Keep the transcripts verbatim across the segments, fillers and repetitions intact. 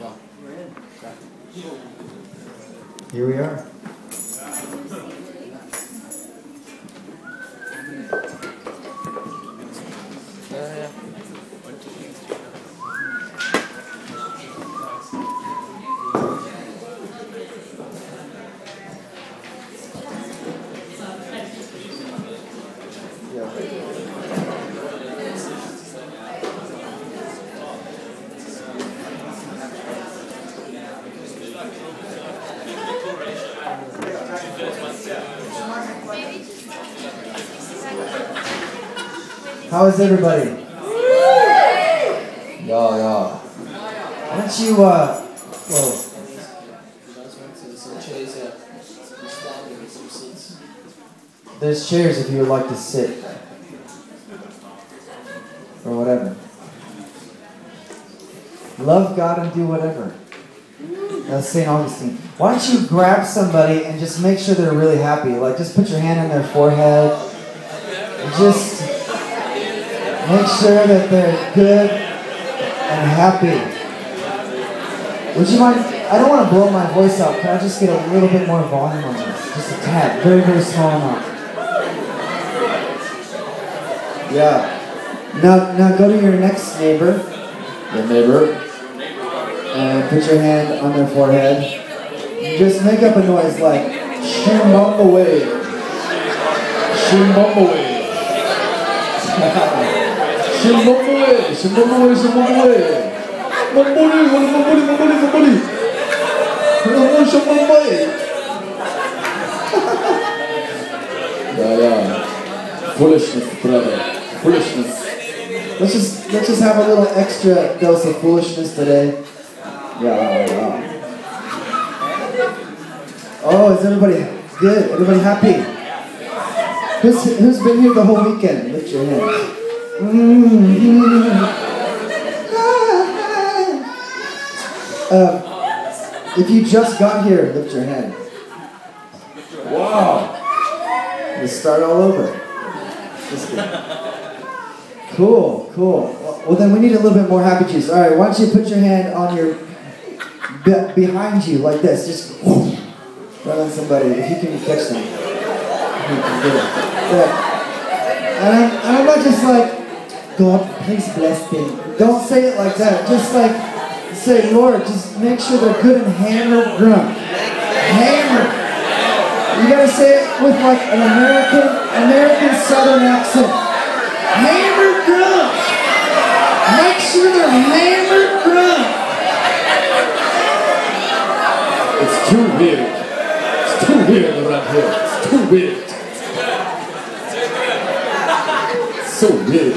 Yeah. We're in. Okay. Here we are. How is everybody? Y'all, y'all. Why don't you, uh, well, there's chairs if you would like to sit. Or whatever. Love God and do whatever. That's Saint Augustine. Why don't you grab somebody and just make sure they're really happy? Like, just put your hand on their forehead. And just... make sure that they're good and happy. Would you mind? I don't want to blow my voice out. Can I just get a little bit more volume on this? Just a tad. Very, very small amount. Yeah. Now, now go to your next neighbor. Your neighbor. And put your hand on their forehead. Just make up a noise like, Shumbumba way. Shumbumba way. Shumbumba, shumbumba, shumbumba. Mambuli, mambuli, mambuli, mambuli. Mambuli, shumbumba. Yeah, yeah. Foolishness, brother. Foolishness. Let's just let's just have a little extra dose of foolishness today. Yeah, yeah. Oh, is everybody good? Everybody happy? Who's who's been here the whole weekend? Lift your hand. Mm-hmm. uh, if you just got here, lift your hand. Wow. Let's start all over. Just kidding. Cool, cool. Well, then we need a little bit more happy juice. All right, why don't you put your hand on your... Be- behind you, like this. Just... whoosh, run on somebody. If you can catch them. You can do it. Yeah. And I'm, and I'm not just like... God, please bless them. Don't say it like that. Just like, say, Lord, just make sure they're good and hammered drunk. Hammered. You gotta say it with like an American, American Southern accent. Hammered drunk. Make sure they're hammered drunk. It's too weird. It's too weird around here. It's too weird. So weird.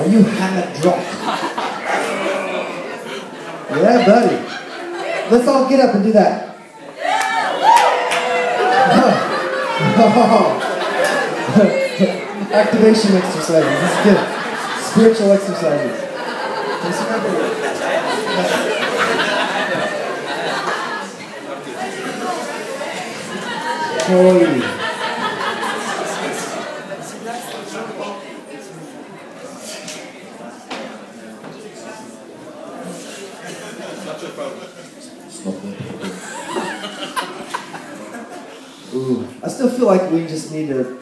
Are you hammered drunk? Yeah, buddy. Let's all get up and do that. Oh. Activation exercises. This is good. Spiritual exercises. Just remember that. Holy. I still feel like we just need to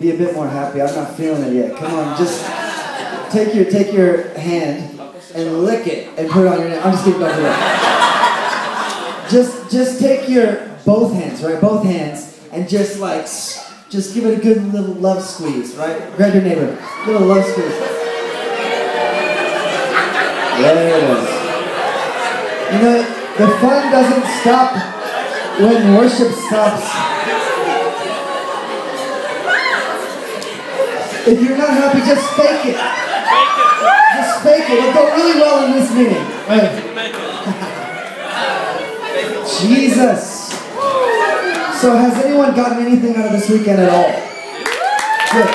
be a bit more happy. I'm not feeling it yet. Come on, just take your take your hand and lick it and put it on your neck. I'm just kidding about that. Just just take your both hands, right? Both hands and just like just give it a good little love squeeze, right? Grab your neighbor, little love squeeze. There it is. You know, the fun doesn't stop when worship stops. If you're not happy, just fake it. Fake it. Just fake it. It'll go really well in this meeting. Right. Jesus. So has anyone gotten anything out of this weekend at all? Good.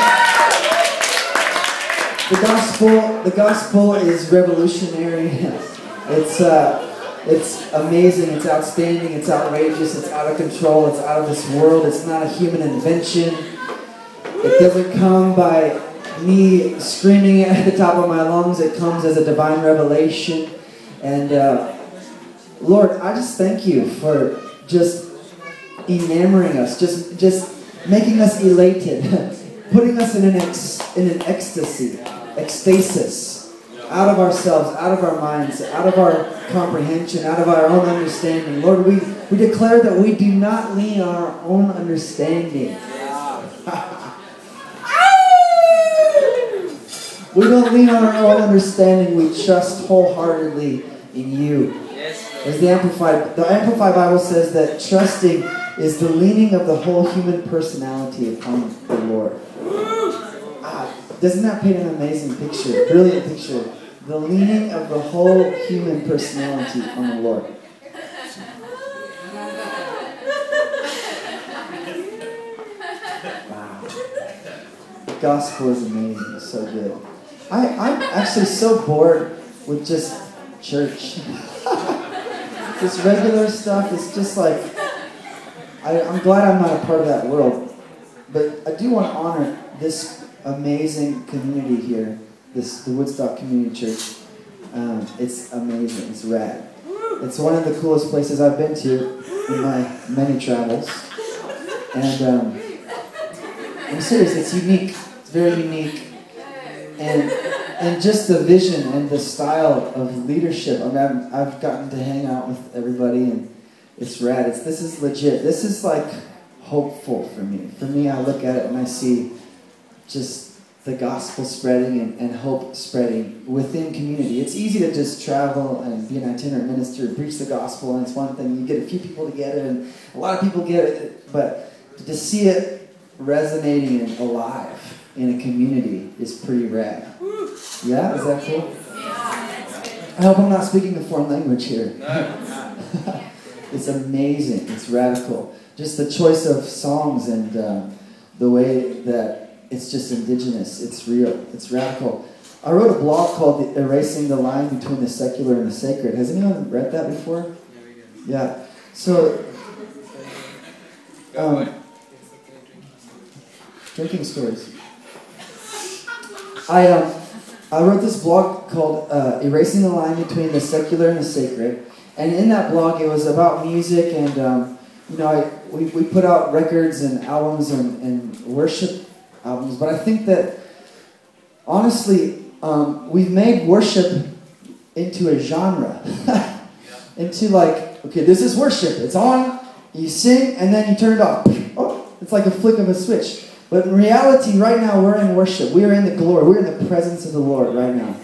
The gospel, the gospel is revolutionary. It's uh it's amazing, it's outstanding, it's outrageous, it's out of control, it's out of this world, it's not a human invention. It doesn't come by me screaming at the top of my lungs, it comes as a divine revelation. And uh, Lord, I just thank you for just enamoring us, just just making us elated, putting us in an ex, in an ecstasy, ecstasis, out of ourselves, out of our minds, out of our comprehension, out of our own understanding. Lord, we, we declare that we do not lean on our own understanding. We don't lean on our own understanding. We trust wholeheartedly in you. As the Amplified, the Amplified Bible says that trusting is the leaning of the whole human personality upon the Lord. Ah, doesn't that paint an amazing picture, brilliant picture? The leaning of the whole human personality on the Lord. Wow. The gospel is amazing. It's so good. I, I'm actually so bored with just church. This regular stuff is just like, I, I'm glad I'm not a part of that world. But I do want to honor this amazing community here, this the Woodstock Community Church. Um, it's amazing. It's rad. It's one of the coolest places I've been to in my many travels. And um, I'm serious. It's unique. It's very unique. And and just the vision and the style of leadership. I mean, I'm, I've gotten to hang out with everybody, and it's rad. It's, this is legit. This is like hopeful for me. For me, I look at it and I see just the gospel spreading and, and hope spreading within community. It's easy to just travel and be an itinerant minister, preach the gospel, and it's one thing. You get a few people together, and a lot of people get it. But to see it resonating and alive in a community is pretty rad. Yeah? Is that cool? I hope I'm not speaking a foreign language here. No. It's amazing. It's radical. Just the choice of songs and uh, the way that it's just indigenous. It's real. It's radical. I wrote a blog called Erasing the Line Between the Secular and the Sacred. Has anyone read that before? Yeah. So... Um, drinking stories. I um, I wrote this blog called uh, Erasing the Line Between the Secular and the Sacred, and in that blog it was about music, and um, you know I, we we put out records and albums and, and worship albums, but I think that honestly um, we've made worship into a genre, into like, okay, this is worship. It's on, you sing, and then you turn it off. Oh, it's like a flick of a switch. But in reality, right now, we're in worship. We are in the glory. We're in the presence of the Lord right now.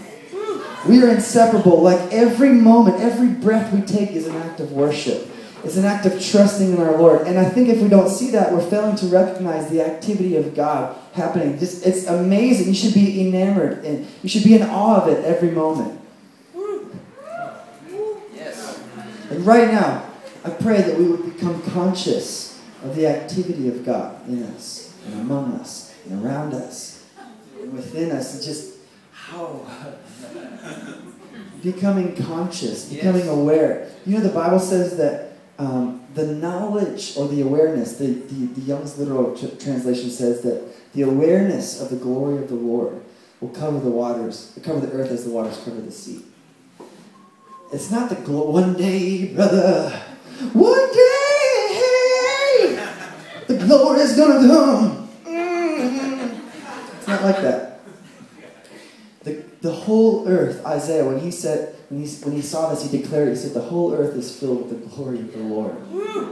We are inseparable. Like every moment, every breath we take is an act of worship. It's an act of trusting in our Lord. And I think if we don't see that, we're failing to recognize the activity of God happening. Just, it's amazing. You should be enamored. And you should be in awe of it every moment. Yes. And right now, I pray that we would become conscious of the activity of God in us, and among us, and around us, and within us, and just how becoming conscious, becoming yes. aware. You know, the Bible says that um, the knowledge or the awareness, the, the, the Young's literal tr- translation says that the awareness of the glory of the Lord will cover the waters, cover the earth as the waters cover the sea. It's not the glo- one day, brother, one day. The glory is going to come. Mm-hmm. It's not like that. The, the whole earth, Isaiah, when he said, when he, when he saw this, he declared, he said, the whole earth is filled with the glory of the Lord.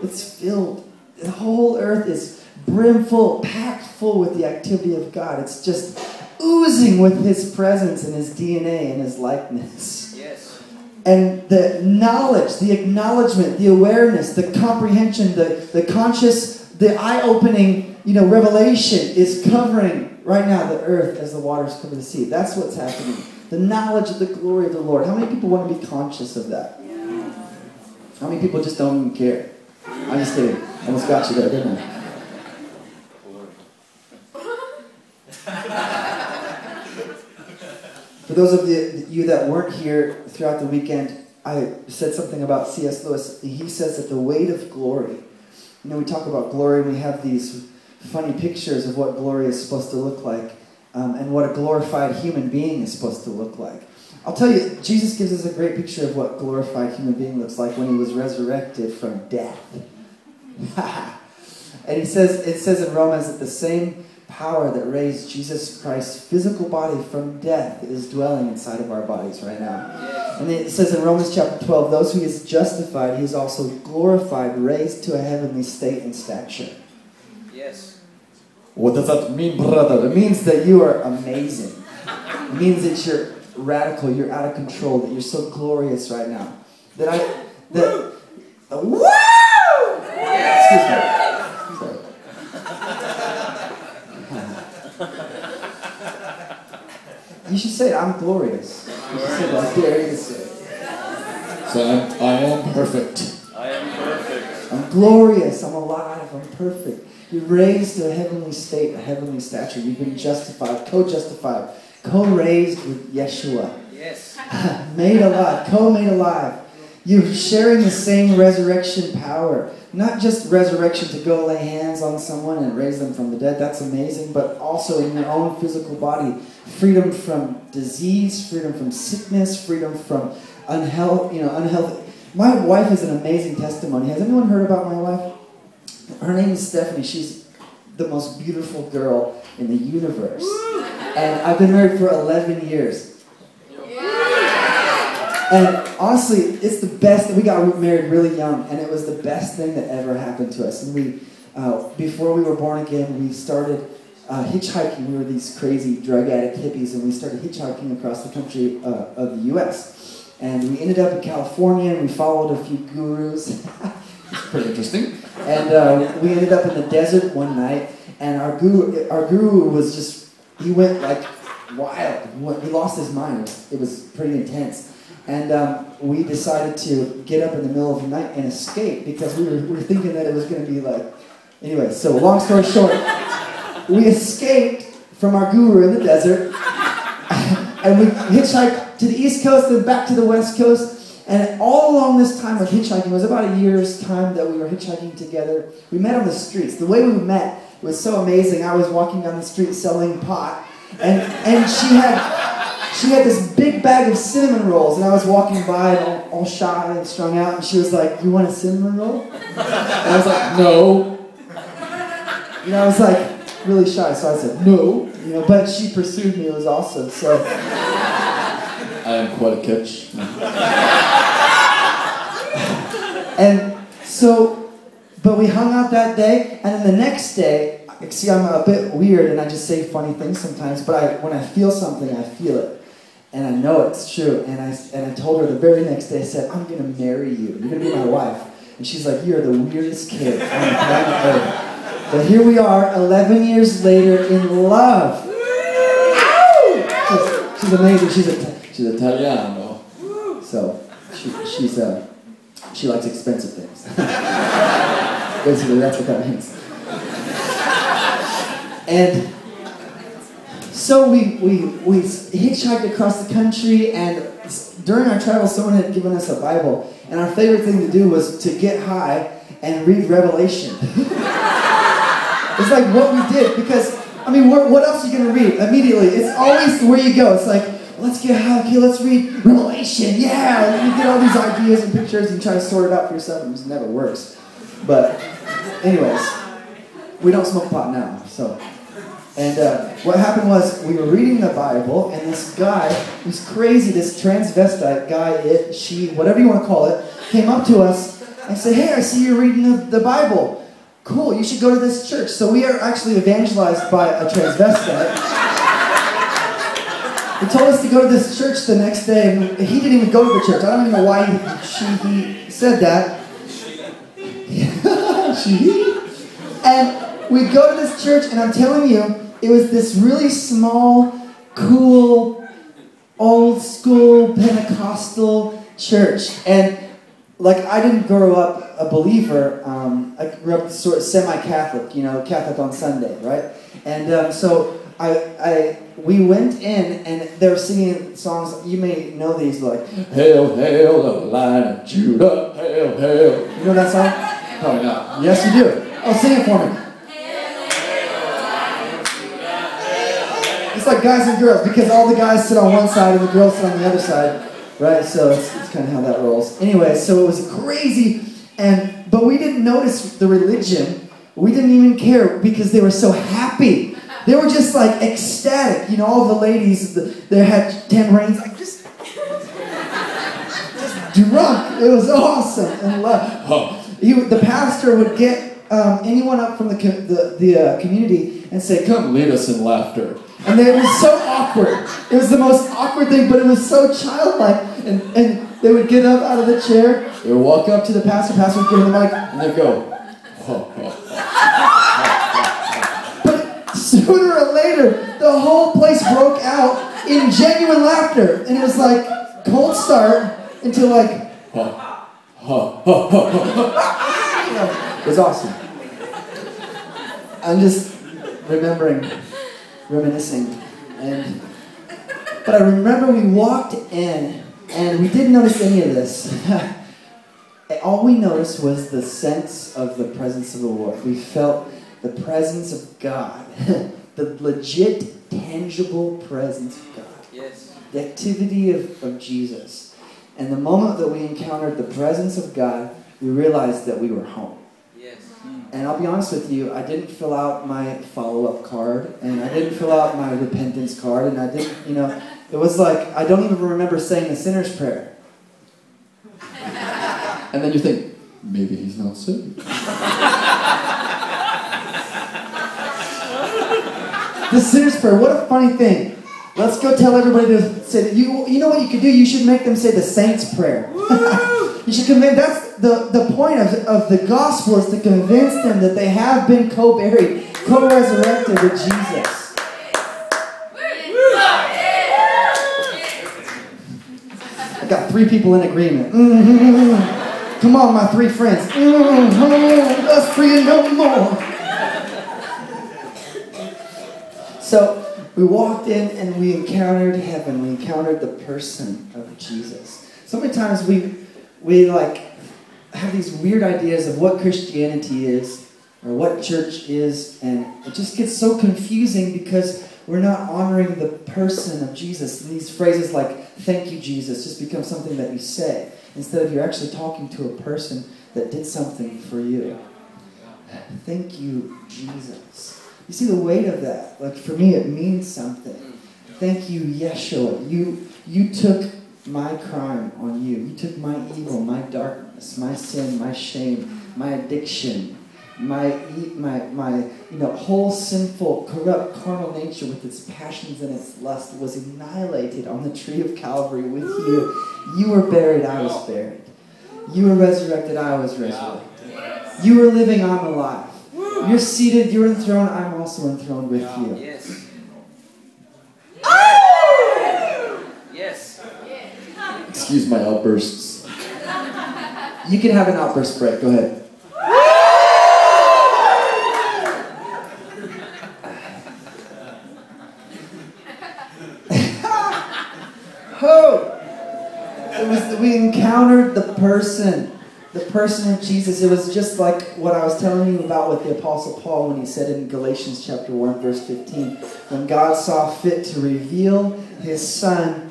It's filled. The whole earth is brimful, packed full with the activity of God. It's just oozing with his presence and his D N A and his likeness. Yes. And the knowledge, the acknowledgement, the awareness, the comprehension, the, the conscious, the eye-opening, you know, revelation is covering right now the earth as the waters cover the sea. That's what's happening. The knowledge of the glory of the Lord. How many people want to be conscious of that? Yeah. How many people just don't even care? I'm just kidding. I almost got you there, didn't I? For those of the, you that weren't here throughout the weekend, I said something about C S Lewis. He says that the weight of glory... You know, we talk about glory and we have these funny pictures of what glory is supposed to look like. um, and what a glorified human being is supposed to look like. I'll tell you, Jesus gives us a great picture of what glorified human being looks like when he was resurrected from death. And he says, it says in Romans that the same power that raised Jesus Christ's physical body from death is dwelling inside of our bodies right now. And it says in Romans chapter twelve, those who he has justified, he is also glorified, raised to a heavenly state and stature. Yes. What does that mean, brother? It means that you are amazing. It means that you're radical, you're out of control, that you're so glorious right now. That I, that, uh, woo! Excuse me. You should say it. I'm glorious. You should say that. I dare you to say it. So I'm, I am perfect. I am perfect. I'm glorious. I'm alive. I'm perfect. You're raised to a heavenly state, a heavenly stature. You've been justified, co-justified, co-raised with Yeshua. Yes. Made alive, co-made alive. You're sharing the same resurrection power. Not just resurrection to go lay hands on someone and raise them from the dead. That's amazing. But also in your own physical body. Freedom from disease, freedom from sickness, freedom from unhealth, you know, unhealthy. My wife is an amazing testimony. Has anyone heard about my wife? Her name is Stephanie. She's the most beautiful girl in the universe. And I've been married for eleven years. And honestly, it's the best. We got married really young, and it was the best thing that ever happened to us. And we, uh, before we were born again, we started... Uh, hitchhiking. We were these crazy drug addict hippies, and we started hitchhiking across the country uh, of the U S And we ended up in California, and we followed a few gurus. It's pretty interesting. And uh, we ended up in the desert one night, and our guru, our guru was just, he went like wild. He, went, he lost his mind. It was pretty intense. And um, we decided to get up in the middle of the night and escape, because we were, we were thinking that it was going to be like, anyway, so long story short, we escaped from our guru in the desert, and we hitchhiked to the East Coast and back to the West Coast. And all along this time of hitchhiking, it was about a year's time that we were hitchhiking together. We met on the streets. The way we met was so amazing. I was walking down the street selling pot, and, and she had she had this big bag of cinnamon rolls, and I was walking by all, all shy and strung out, and she was like, "You want a cinnamon roll?" And I was like, "No." And I was like, really shy, so I said no, you know, but she pursued me. It was awesome. So I am quite a catch. And so, but we hung out that day, and then the next day, see, I'm a bit weird, and I just say funny things sometimes. But I, when I feel something, I feel it, and I know it's true. And I and I told her the very next day, I said, "I'm gonna marry you. You're gonna be my wife." And she's like, "You're the weirdest kid on the planet Earth." But here we are, eleven years later, in love. She's, she's amazing. She's a she's Italiano, so she she's uh she likes expensive things. Basically, that's what that means. And so we we we hitchhiked across the country, and during our travel, someone had given us a Bible, and our favorite thing to do was to get high and read Revelation. It's like what we did, because, I mean, what, what else are you going to read immediately? It's always where you go. It's like, let's get high, okay, let's read Revelation, yeah! And you get all these ideas and pictures and try to sort it out for yourself, and it just never works. But, anyways, we don't smoke pot now, so. And uh, what happened was, we were reading the Bible, and this guy, this crazy, this transvestite guy, it, she, whatever you want to call it, came up to us and said, "Hey, I see you're reading the, the Bible. Cool, you should go to this church." So we are actually evangelized by a transvestite. He told us to go to this church the next day, and he didn't even go to the church. I don't even know why he, she, he said that. She. And we go to this church, and I'm telling you, it was this really small, cool, old-school Pentecostal church. And like, I didn't grow up a believer. Um, I grew up sort of semi-Catholic, you know, Catholic on Sunday, right? And um, so I, I, we went in, and they were singing songs. You may know these, like "Hail, Hail, the Lion of Judah, Hail, Hail." You know that song? Probably not. Yes, you do. Oh, sing it for me. Hail, Hail, the Lion of Judah, Hail, Hail. It's like guys and girls, because all the guys sit on one side and the girls sit on the other side, right? So it's, it's kind of how that rolls. Anyway, so it was crazy, and but we didn't notice the religion. We didn't even care because they were so happy. They were just like ecstatic. You know, all the ladies, the, they had tambourines, like just, just drunk. It was awesome and love. Oh. He, the pastor would get um, anyone up from the the, the uh, community and say, "Come lead us in laughter." And they, it was so awkward. It was the most awkward thing, but it was so childlike. And and they would get up out of the chair. They would walk up to the pastor. Pastor would give him the mic, and they'd go, "Oh, oh." Sooner or later, the whole place broke out in genuine laughter. And it was like cold start until like, ha, ha, ha, ha, ha. It was awesome. I'm just remembering, reminiscing. and But I remember we walked in and we didn't notice any of this. All we noticed was the sense of the presence of the Lord. We felt the presence of God, the legit, tangible presence of God. Yes. The activity of, of Jesus. And the moment that we encountered the presence of God, we realized that we were home. Yes. Mm. And I'll be honest with you, I didn't fill out my follow-up card, and I didn't fill out my repentance card, and I didn't, you know, it was like, I don't even remember saying the sinner's prayer. And then you think, maybe he's not saved. The sinner's prayer, what a funny thing. Let's go tell everybody to say that. You, you know what you could do? You should make them say the saint's prayer. You should convince, that's the, the point of, of the gospel is to convince them that they have been co-buried, co-resurrected with Jesus. I got three people in agreement. Mm-hmm. Come on, my three friends. Mm-hmm. Us three and no more. So we walked in and we encountered heaven. We encountered the person of Jesus. So many times we we like have these weird ideas of what Christianity is or what church is, and it just gets so confusing because we're not honoring the person of Jesus. And these phrases like "Thank you, Jesus" just become something that you say instead of you're actually talking to a person that did something for you. Thank you, Jesus. You see the weight of that. Like for me, it means something. Thank you, Yeshua. You you took my crime on you. You took my evil, my darkness, my sin, my shame, my addiction, my my my you know whole sinful, corrupt, carnal nature with its passions and its lust was annihilated on the tree of Calvary with you. You were buried. I was buried. You were resurrected. I was resurrected. You were living. I'm alive. You're seated, you're enthroned, I'm also enthroned with yeah. you. Yes. Oh! Yes. Excuse my outbursts. You can have an outburst break, go ahead. Oh! It was, we encountered the person. The person of Jesus, it was just like what I was telling you about with the Apostle Paul when he said in Galatians chapter one, verse fifteen, when God saw fit to reveal his Son,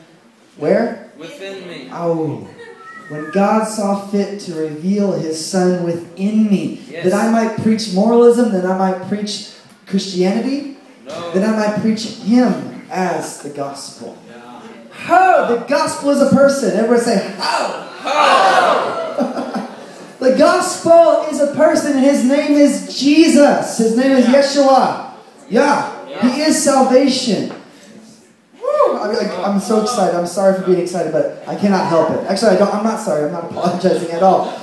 where? Within me. Oh, when God saw fit to reveal his Son within me, yes. That I might preach moralism, that I might preach Christianity, no. That I might preach him as the gospel. Yeah. Ho! The gospel is a person. Everyone say, ho! Ho! The gospel is a person. His name is Jesus. His name is yeah. Yeshua. Yeah. yeah. He is salvation. Woo! I, I, I'm so excited. I'm sorry for being excited, but I cannot help it. Actually, I don't, I'm not sorry. I'm not apologizing at all.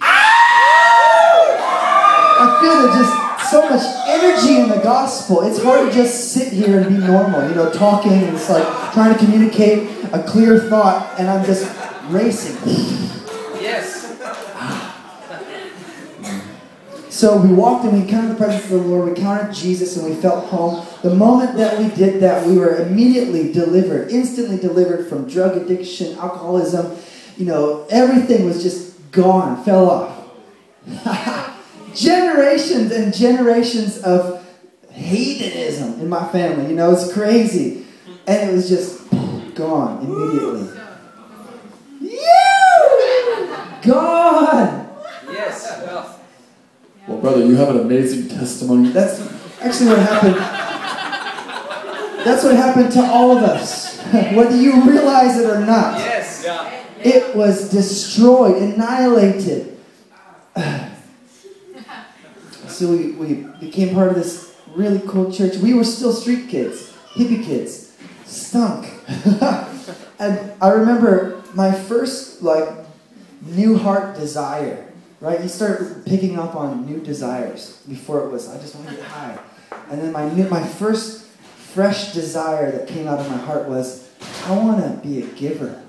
I feel there's just so much energy in the gospel. It's hard to just sit here and be normal. You know, talking. And it's like trying to communicate a clear thought, and I'm just racing. Yes. So we walked and we encountered the presence of the Lord, we encountered Jesus, and we felt home. The moment that we did that, we were immediately delivered, instantly delivered from drug addiction, alcoholism. You know, everything was just gone, fell off. Generations and generations of heathenism in my family. You know, it's crazy. And it was just gone immediately. Yeah! Gone! Yes. Well. well, brother, you have an amazing testimony. That's actually what happened. That's what happened to all of us, whether you realize it or not. Yes. Yeah. It was destroyed, annihilated. So we, we became part of this really cool church. We were still street kids, hippie kids, stunk. And I remember my first like new heart desire, right? You start picking up on new desires. Before it was, I just want to get high. And then my new, my first fresh desire that came out of my heart was, I want to be a giver.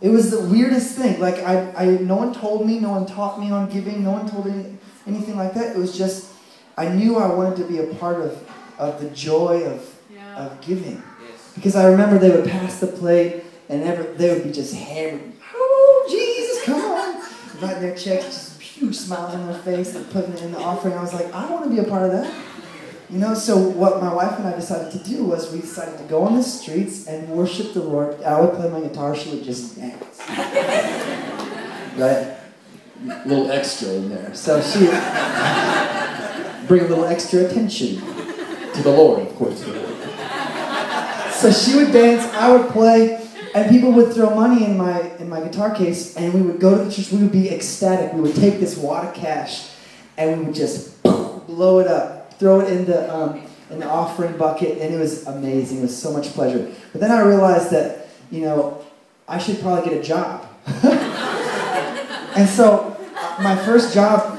It was the weirdest thing. Like, I, I, no one told me, no one taught me on giving, no one told me anything like that. It was just, I knew I wanted to be a part of, of the joy of, yeah. of giving. Yes. Because I remember they would pass the plate, and ever, they would be just hammering, oh, Jesus, come on. Writing their checks, just huge smiles on their face, and putting it in the offering. I was like, I want to be a part of that. You know, so what my wife and I decided to do was we decided to go on the streets and worship the Lord. I would play my guitar, she would just dance. Right? A little extra in there. So she would bring a little extra attention to the Lord, of course. So she would dance, I would play, and people would throw money in my in my guitar case, and we would go to the church, we would be ecstatic. We would take this wad of cash and we would just blow it up. Throw it in the um, in the offering bucket, and it was amazing. It was so much pleasure. But then I realized that, you know, I should probably get a job. And so my first job,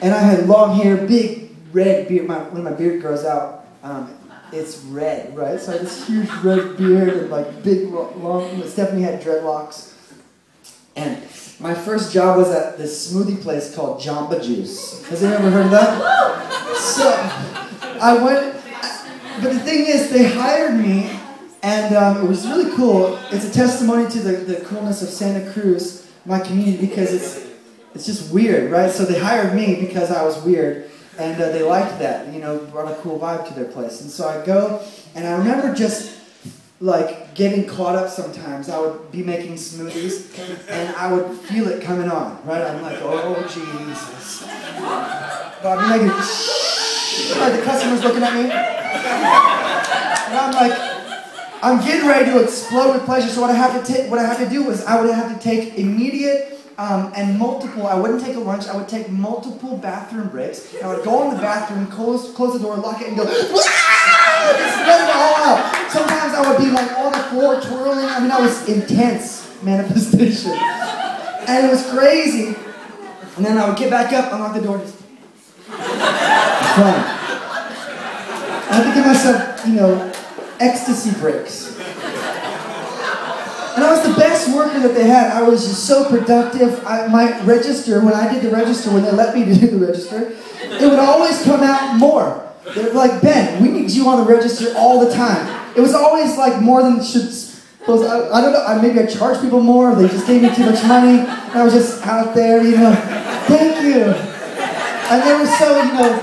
and I had long hair, big red beard. My, when my beard grows out, um, it's red, right? So I had this huge red beard and like big long. Stephanie had dreadlocks, and my first job was at this smoothie place called Jamba Juice. Has anyone ever heard of that? So I went, but the thing is, they hired me, and um, it was really cool. It's a testimony to the, the coolness of Santa Cruz, my community, because it's it's just weird, right? So they hired me because I was weird, and uh, they liked that, you know, brought a cool vibe to their place. And so I go, and I remember just like getting caught up sometimes. I would be making smoothies and I would feel it coming on, right? I'm like, oh, Jesus. But I'd be making, shh, like the customer's looking at me. And I'm like, I'm getting ready to explode with pleasure. So what I have to take, what I have to do was I would have to take immediate um, and multiple, I wouldn't take a lunch, I would take multiple bathroom breaks. I would go in the bathroom, close, close the door, lock it, and go, just let it all out. Sometimes I would be like on the floor twirling. I mean, I was intense manifestation. And it was crazy. And then I would get back up, unlock the door, and just cry. I had to give myself, you know, ecstasy breaks. And I was the best worker that they had. I was just so productive. I, my register, when I did the register, when they let me do the register, it would always come out more. They're like, Ben, we need you on the register all the time. It was always like more than should. Was, I, I don't know. I, maybe I charged people more. Or they just gave me too much money. And I was just out there, you know. Thank you. And they were so, you know,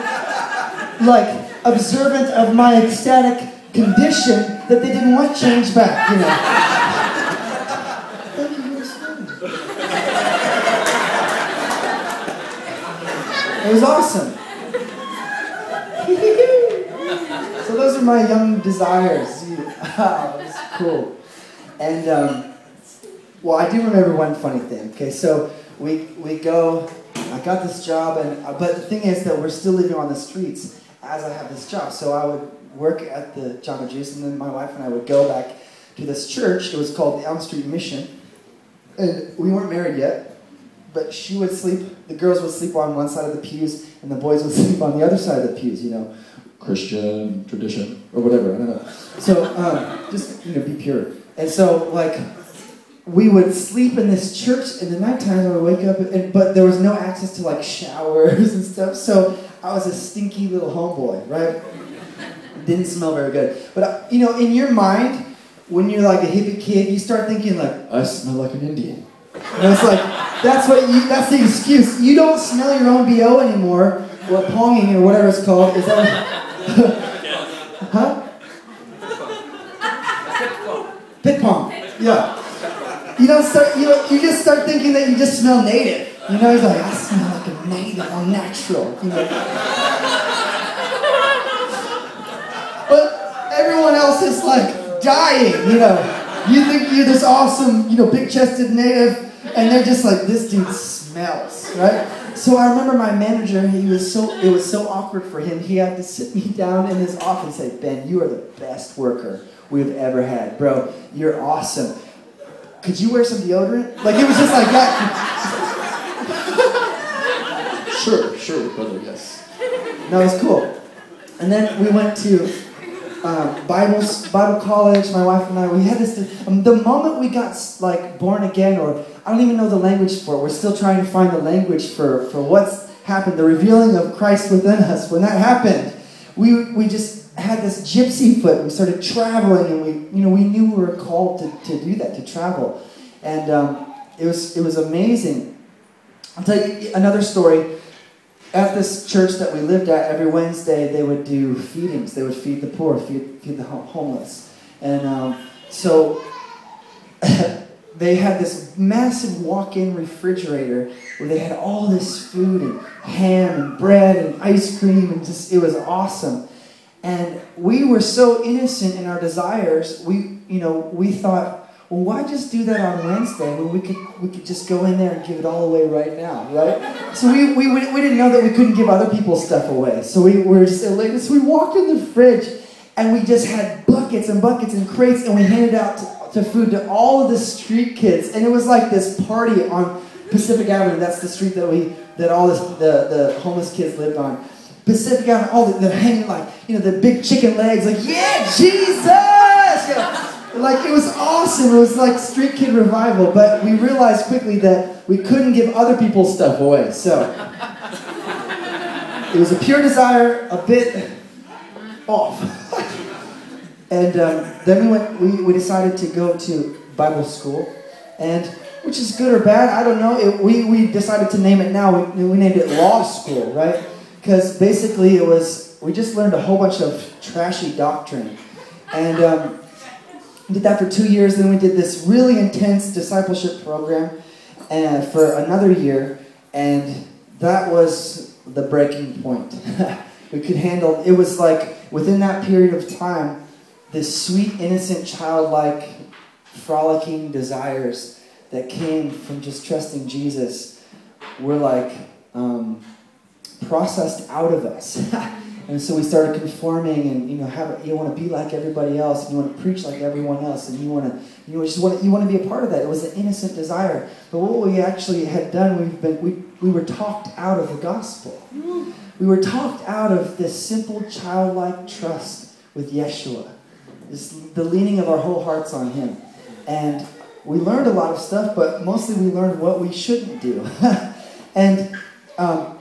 like observant of my ecstatic condition that they didn't want change back, you know. Thank you, you're it was awesome. So those are my young desires. Oh, it was cool. And, um, well, I do remember one funny thing. Okay, so we we go, I got this job, and but the thing is that we're still living on the streets as I have this job. So I would work at the Jamba Juice, and then my wife and I would go back to this church. It was called the Elm Street Mission. And we weren't married yet, but she would sleep, the girls would sleep on one side of the pews, and the boys would sleep on the other side of the pews, you know. Christian tradition or whatever, I don't know. So um, just, you know, be pure. And so like we would sleep in this church in the nighttime, and I would wake up, and, but there was no access to like showers and stuff. So I was a stinky little homeboy, right? Didn't smell very good. But uh, you know, in your mind, when you're like a hippie kid, you start thinking like, I smell like an Indian. And it's like that's what you. That's the excuse. You don't smell your own B O anymore, or ponging or whatever it's called. Is that? Huh? Pit pong. Yeah. You don't start. You know, you just start thinking that you just smell native. You know, he's like, I smell like a native, all natural. You know? But everyone else is like dying. You know, you think you're this awesome, you know, big-chested native, and they're just like, this dude smells, right? So I remember my manager. He was so it was so awkward for him. He had to sit me down in his office and say, Ben, you are the best worker we've ever had, bro. You're awesome. Could you wear some deodorant? Like, it was just like that. sure, sure, brother, yes. No, it's cool. And then we went to um, Bible Bible college, my wife and I. We had this, um, the moment we got, like, born again, or I don't even know the language for it. We're still trying to find the language for, for what's happened, the revealing of Christ within us. When that happened, we we just... had this gypsy foot. We started traveling, and we, you know, we knew we were called to, to do that, to travel, and um, it was it was amazing. I'll tell you another story. At this church that we lived at, every Wednesday they would do feedings. They would feed the poor, feed feed the homeless, and um, so they had this massive walk-in refrigerator where they had all this food and ham and bread and ice cream, and just it was awesome. And we were so innocent in our desires. We, you know, we thought, well, why just do that on Wednesday when we could we could just go in there and give it all away right now, right? So we we we didn't know that we couldn't give other people's stuff away. So we were just elated. So we walked in the fridge, and we just had buckets and buckets and crates, and we handed out to, to food to all of the street kids, and it was like this party on Pacific Avenue. That's the street that we that all this, the the homeless kids lived on. Pacific Avenue, all the, they're hanging like, you know, the big chicken legs, like, yeah, Jesus! You know, like, it was awesome. It was like street kid revival, but we realized quickly that we couldn't give other people's stuff away, so. It was a pure desire, a bit off. And um, then we went, we, we decided to go to Bible school, and which is good or bad, I don't know. It, we, we decided to name it now. We, we named it Law School, right? Because basically it was, we just learned a whole bunch of trashy doctrine. And um, we did that for two years. Then we did this really intense discipleship program uh, for another year. And that was the breaking point. We could handle, it was like within that period of time, this sweet, innocent, childlike, frolicking desires that came from just trusting Jesus were like... Um, processed out of us. And so we started conforming, and you know, have you want to be like everybody else, and you want to preach like everyone else, and you want to, you know, just want to, you want to be a part of that. It was an innocent desire, but what we actually had done, we've been we we were talked out of the gospel. We were talked out of this simple childlike trust with Yeshua, this, the leaning of our whole hearts on Him, and we learned a lot of stuff, but mostly we learned what we shouldn't do, and. Um,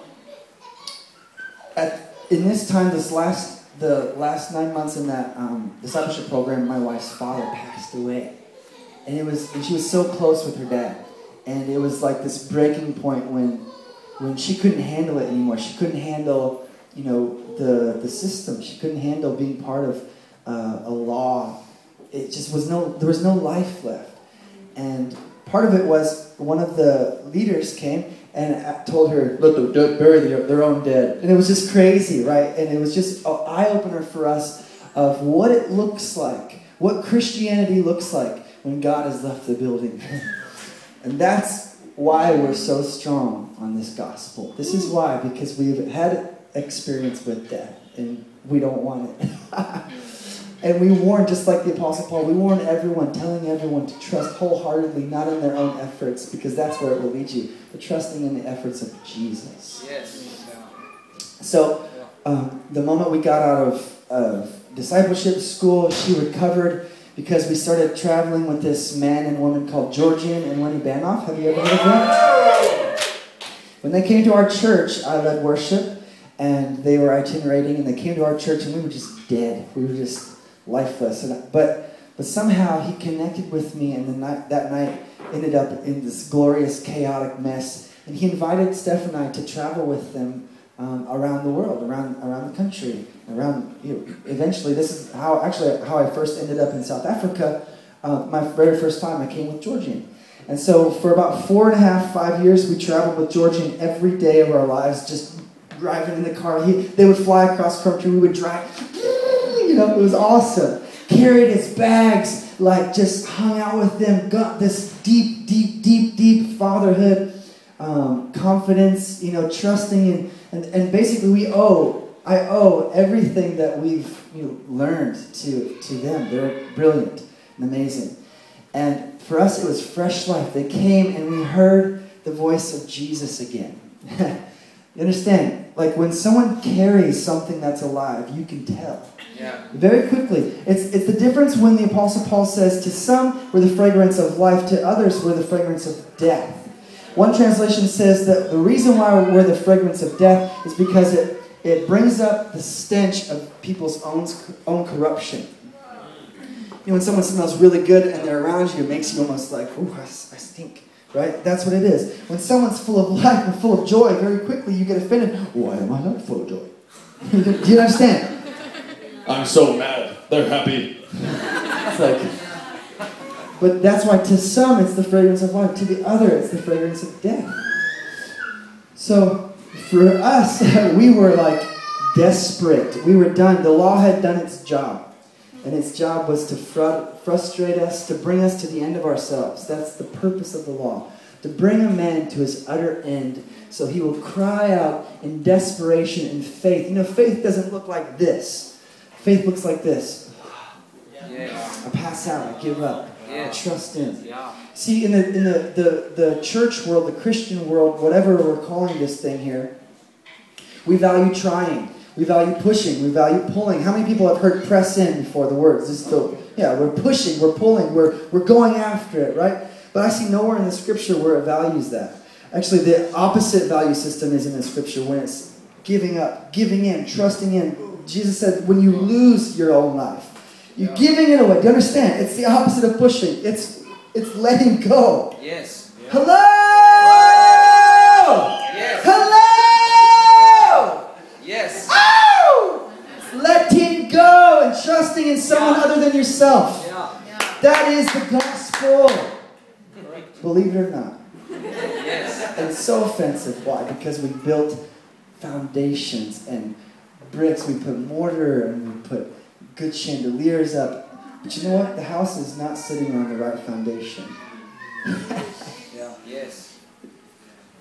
At, in this time, this last the last nine months in that um, discipleship program, my wife's father passed away, and it was and she was so close with her dad, and it was like this breaking point when when she couldn't handle it anymore. She couldn't handle you know the the system. She couldn't handle being part of uh, a law. It just was no there was no life left, and part of it was one of the leaders came. And I told her, let them bury their own dead. And it was just crazy, right? And it was just an eye-opener for us of what it looks like, what Christianity looks like when God has left the building. And that's why we're so strong on this gospel. This is why, because we've had experience with death, and we don't want it. And we warn, just like the Apostle Paul, we warn everyone, telling everyone to trust wholeheartedly, not in their own efforts, because that's where it will lead you, but trusting in the efforts of Jesus. Yes. So, um, the moment we got out of, of discipleship school, she recovered because we started traveling with this man and woman called Georgian and Lenny Banoff. Have you ever heard of that? When they came to our church, I led worship, and they were itinerating, and they came to our church, and we were just dead. We were just... lifeless, and, but but somehow he connected with me, and the night, that night ended up in this glorious, chaotic mess. And he invited Stephanie to travel with them um, around the world, around around the country, around you know, eventually. This is how actually how I first ended up in South Africa. Uh, my very first time, I came with Georgian. And so for about four and a half, five years, we traveled with Georgian every day of our lives, just driving in the car. He, they would fly across country. We would drive. You know, it was awesome. Carried his bags, like just hung out with them, got this deep, deep, deep, deep fatherhood, um, confidence, you know, trusting. And, and, and basically we owe, I owe everything that we've you know, learned to, to them. They're brilliant and amazing. And for us, it was fresh life. They came and we heard the voice of Jesus again. You understand? Like when someone carries something that's alive, you can tell. Yeah. Very quickly. It's it's the difference when the Apostle Paul says, to some we're the fragrance of life, to others we're the fragrance of death. One translation says that the reason why we're the fragrance of death is because it, it brings up the stench of people's own, own corruption. You know, when someone smells really good and they're around you, it makes you almost like, ooh, I, I stink, right? That's what it is. When someone's full of life and full of joy, very quickly you get offended. Why am I not full of joy? Do you understand? I'm so mad. They're happy. It's like, but that's why to some it's the fragrance of life. To the other it's the fragrance of death. So for us, we were like desperate. We were done. The law had done its job. And its job was to fr- frustrate us, to bring us to the end of ourselves. That's the purpose of the law. To bring a man to his utter end, so he will cry out in desperation and faith. You know, faith doesn't look like this. Faith looks like this. Yeah. I pass out. I give up. Yeah. I trust him. Yeah. See, in the in the, the, the church world, the Christian world, whatever we're calling this thing here, we value trying. We value pushing. We value pulling. How many people have heard press in before the words? This is the, yeah, we're pushing. We're pulling. We're we're going after it, right? But I see nowhere in the Scripture where it values that. Actually, the opposite value system is in the Scripture when it's giving up, giving in, trusting in. Jesus said, when you lose your own life, you're yeah. giving it away. Do you understand? It's the opposite of pushing. It's it's letting go. Yes. Yeah. Hello! Yes. Hello! Yes. Oh! Letting go and trusting in someone yeah. other than yourself. Yeah. Yeah. That is the gospel. Correct. Believe it or not. Yes. It's so offensive. Why? Because we built foundations and bricks. We put mortar and we put good chandeliers up. But you know what? The house is not sitting on the right foundation. Yeah. Yes.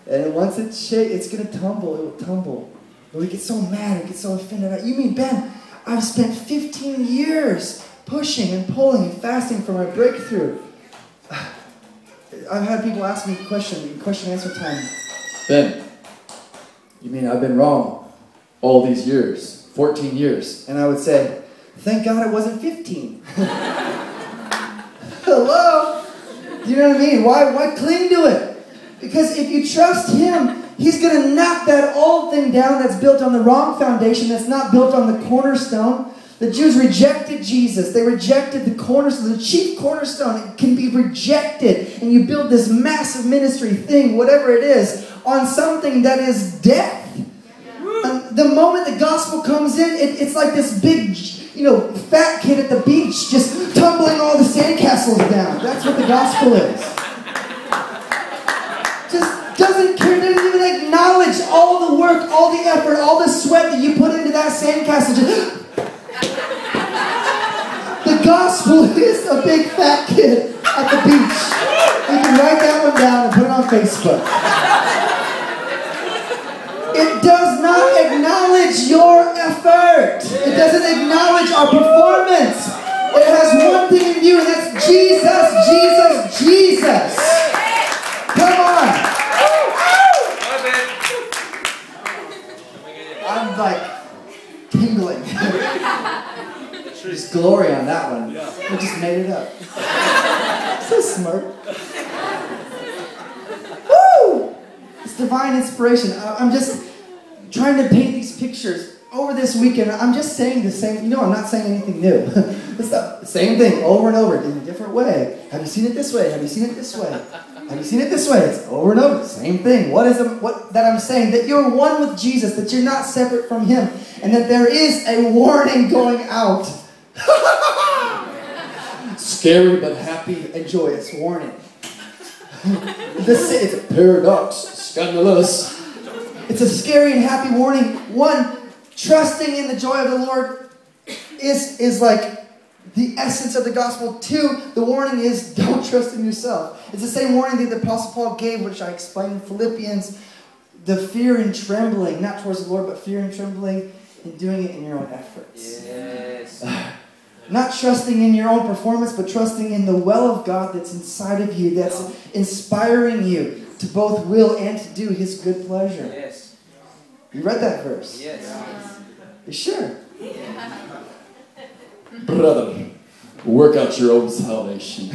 And once it shakes, it's going to tumble. It will tumble. We get so mad, we get so offended. You mean, Ben, I've spent fifteen years pushing and pulling and fasting for my breakthrough. I've had people ask me a question, question and answer time. Ben, you mean I've been wrong all these years, fourteen years? And I would say, thank God it wasn't fifteen. Hello? Do you know what I mean? Why, why cling to it? Because if you trust Him, He's going to knock that old thing down that's built on the wrong foundation, that's not built on the cornerstone. The Jews rejected Jesus. They rejected the cornerstone. The chief cornerstone can be rejected. And you build this massive ministry thing, whatever it is, on something that is death. Yeah. The moment the gospel comes in, it, it's like this big, you know, fat kid at the beach just tumbling all the sandcastles down. That's what the gospel is. Doesn't care, doesn't even acknowledge all the work, all the effort, all the sweat that you put into that sandcastle. Just the gospel is a big fat kid at the beach. You can write that one down and put it on Facebook. It does not acknowledge your effort. It doesn't acknowledge our performance. It has one thing in you, and that's Jesus, Jesus, Jesus. Come on. I'm like tingling. There's glory on that one. Yeah. I just made it up. So smart. Woo! It's divine inspiration. I'm just trying to paint these pictures over this weekend. I'm just saying the same. You know, I'm not saying anything new. It's the same thing over and over in a different way. Have you seen it this way? Have you seen it this way? Have you seen it this way? It's over and over. Same thing. What is a, what that I'm saying? That you're one with Jesus. That you're not separate from him. And that there is a warning going out. Scary but happy and joyous warning. This is a paradox. Scandalous. It's a scary and happy warning. One, trusting in the joy of the Lord is, is like... the essence of the gospel. Two, the warning is don't trust in yourself. It's the same warning that the Apostle Paul gave, which I explained in Philippians. The fear and trembling, not towards the Lord, but fear and trembling and doing it in your own efforts. Yes. Not trusting in your own performance, but trusting in the well of God that's inside of you, that's inspiring you to both will and to do his good pleasure. Yes. You read that verse? Yes. You sure? Yeah. Brother, work out your own salvation.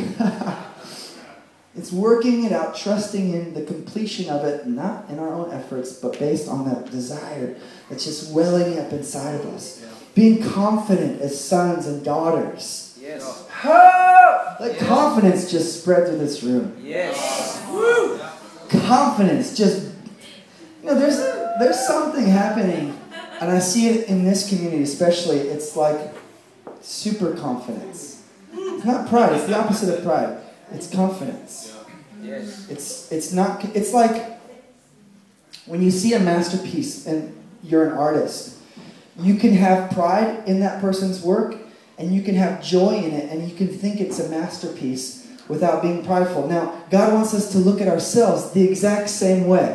It's working it out, trusting in the completion of it, not in our own efforts, but based on that desire that's just welling up inside of us. Yeah. Being confident as sons and daughters. Yes. Oh, let yes. confidence just spread through this room. Yes. Woo! Confidence just... You know, there's, a, there's something happening, and I see it in this community especially. It's like... super confidence. It's not pride. It's the opposite of pride. It's confidence. Yeah. Yes. It's it's not. It's like when you see a masterpiece and you're an artist, you can have pride in that person's work, and you can have joy in it, and you can think it's a masterpiece without being prideful. Now, God wants us to look at ourselves the exact same way.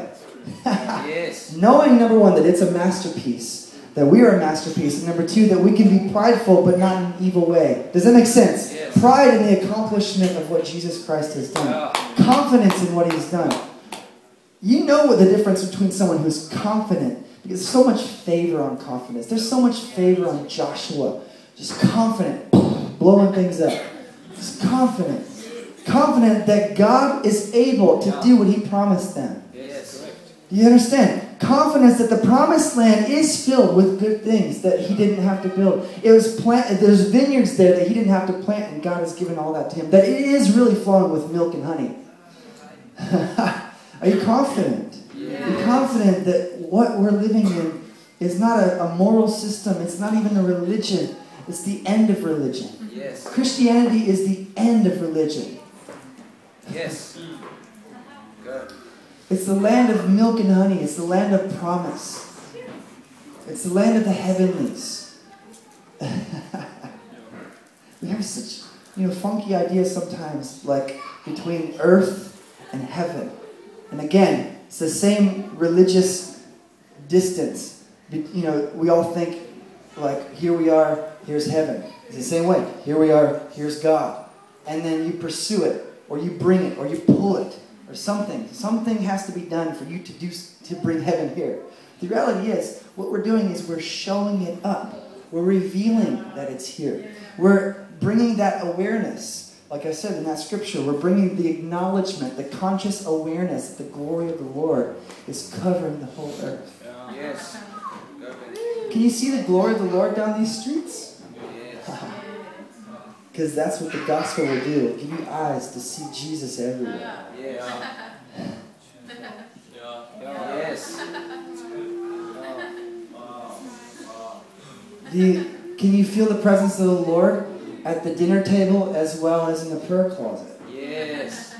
Yes. Knowing, number one, that it's a masterpiece. That we are a masterpiece. And number two, that we can be prideful, but not in an evil way. Does that make sense? Yes. Pride in the accomplishment of what Jesus Christ has done. Yeah. Confidence in what he's done. You know what the difference between someone who's confident. Because there's so much favor on confidence. There's so much favor on Joshua. Just confident. Blowing things up. Just confident. Confident that God is able to do what he promised them. Yes. Do you understand? Confidence that the promised land is filled with good things that he didn't have to build. It was plant. There's vineyards there that he didn't have to plant, and God has given all that to him. That it is really flowing with milk and honey. Are you confident? Yeah. Are you confident that what we're living in is not a, a moral system? It's not even a religion. It's the end of religion. Yes. Christianity is the end of religion. Yes. Good. It's the land of milk and honey. It's the land of promise. It's the land of the heavenlies. We have such, you know, funky ideas sometimes, like between earth and heaven. And again, it's the same religious distance. You know, we all think, like, here we are, here's heaven. It's the same way. Here we are, here's God. And then you pursue it, or you bring it, or you pull it. Or something. Something has to be done for you to do to bring heaven here. The reality is, what we're doing is we're showing it up. We're revealing that it's here. We're bringing that awareness. Like I said in that scripture, we're bringing the acknowledgement, the conscious awareness that the glory of the Lord is covering the whole earth. Yeah. Yes. Can you see the glory of the Lord down these streets? Because that's what the gospel will do. It'll give you eyes to see Jesus everywhere. Yeah. Yeah. Yes. The, can you feel the presence of the Lord at the dinner table as well as in the prayer closet? Yes.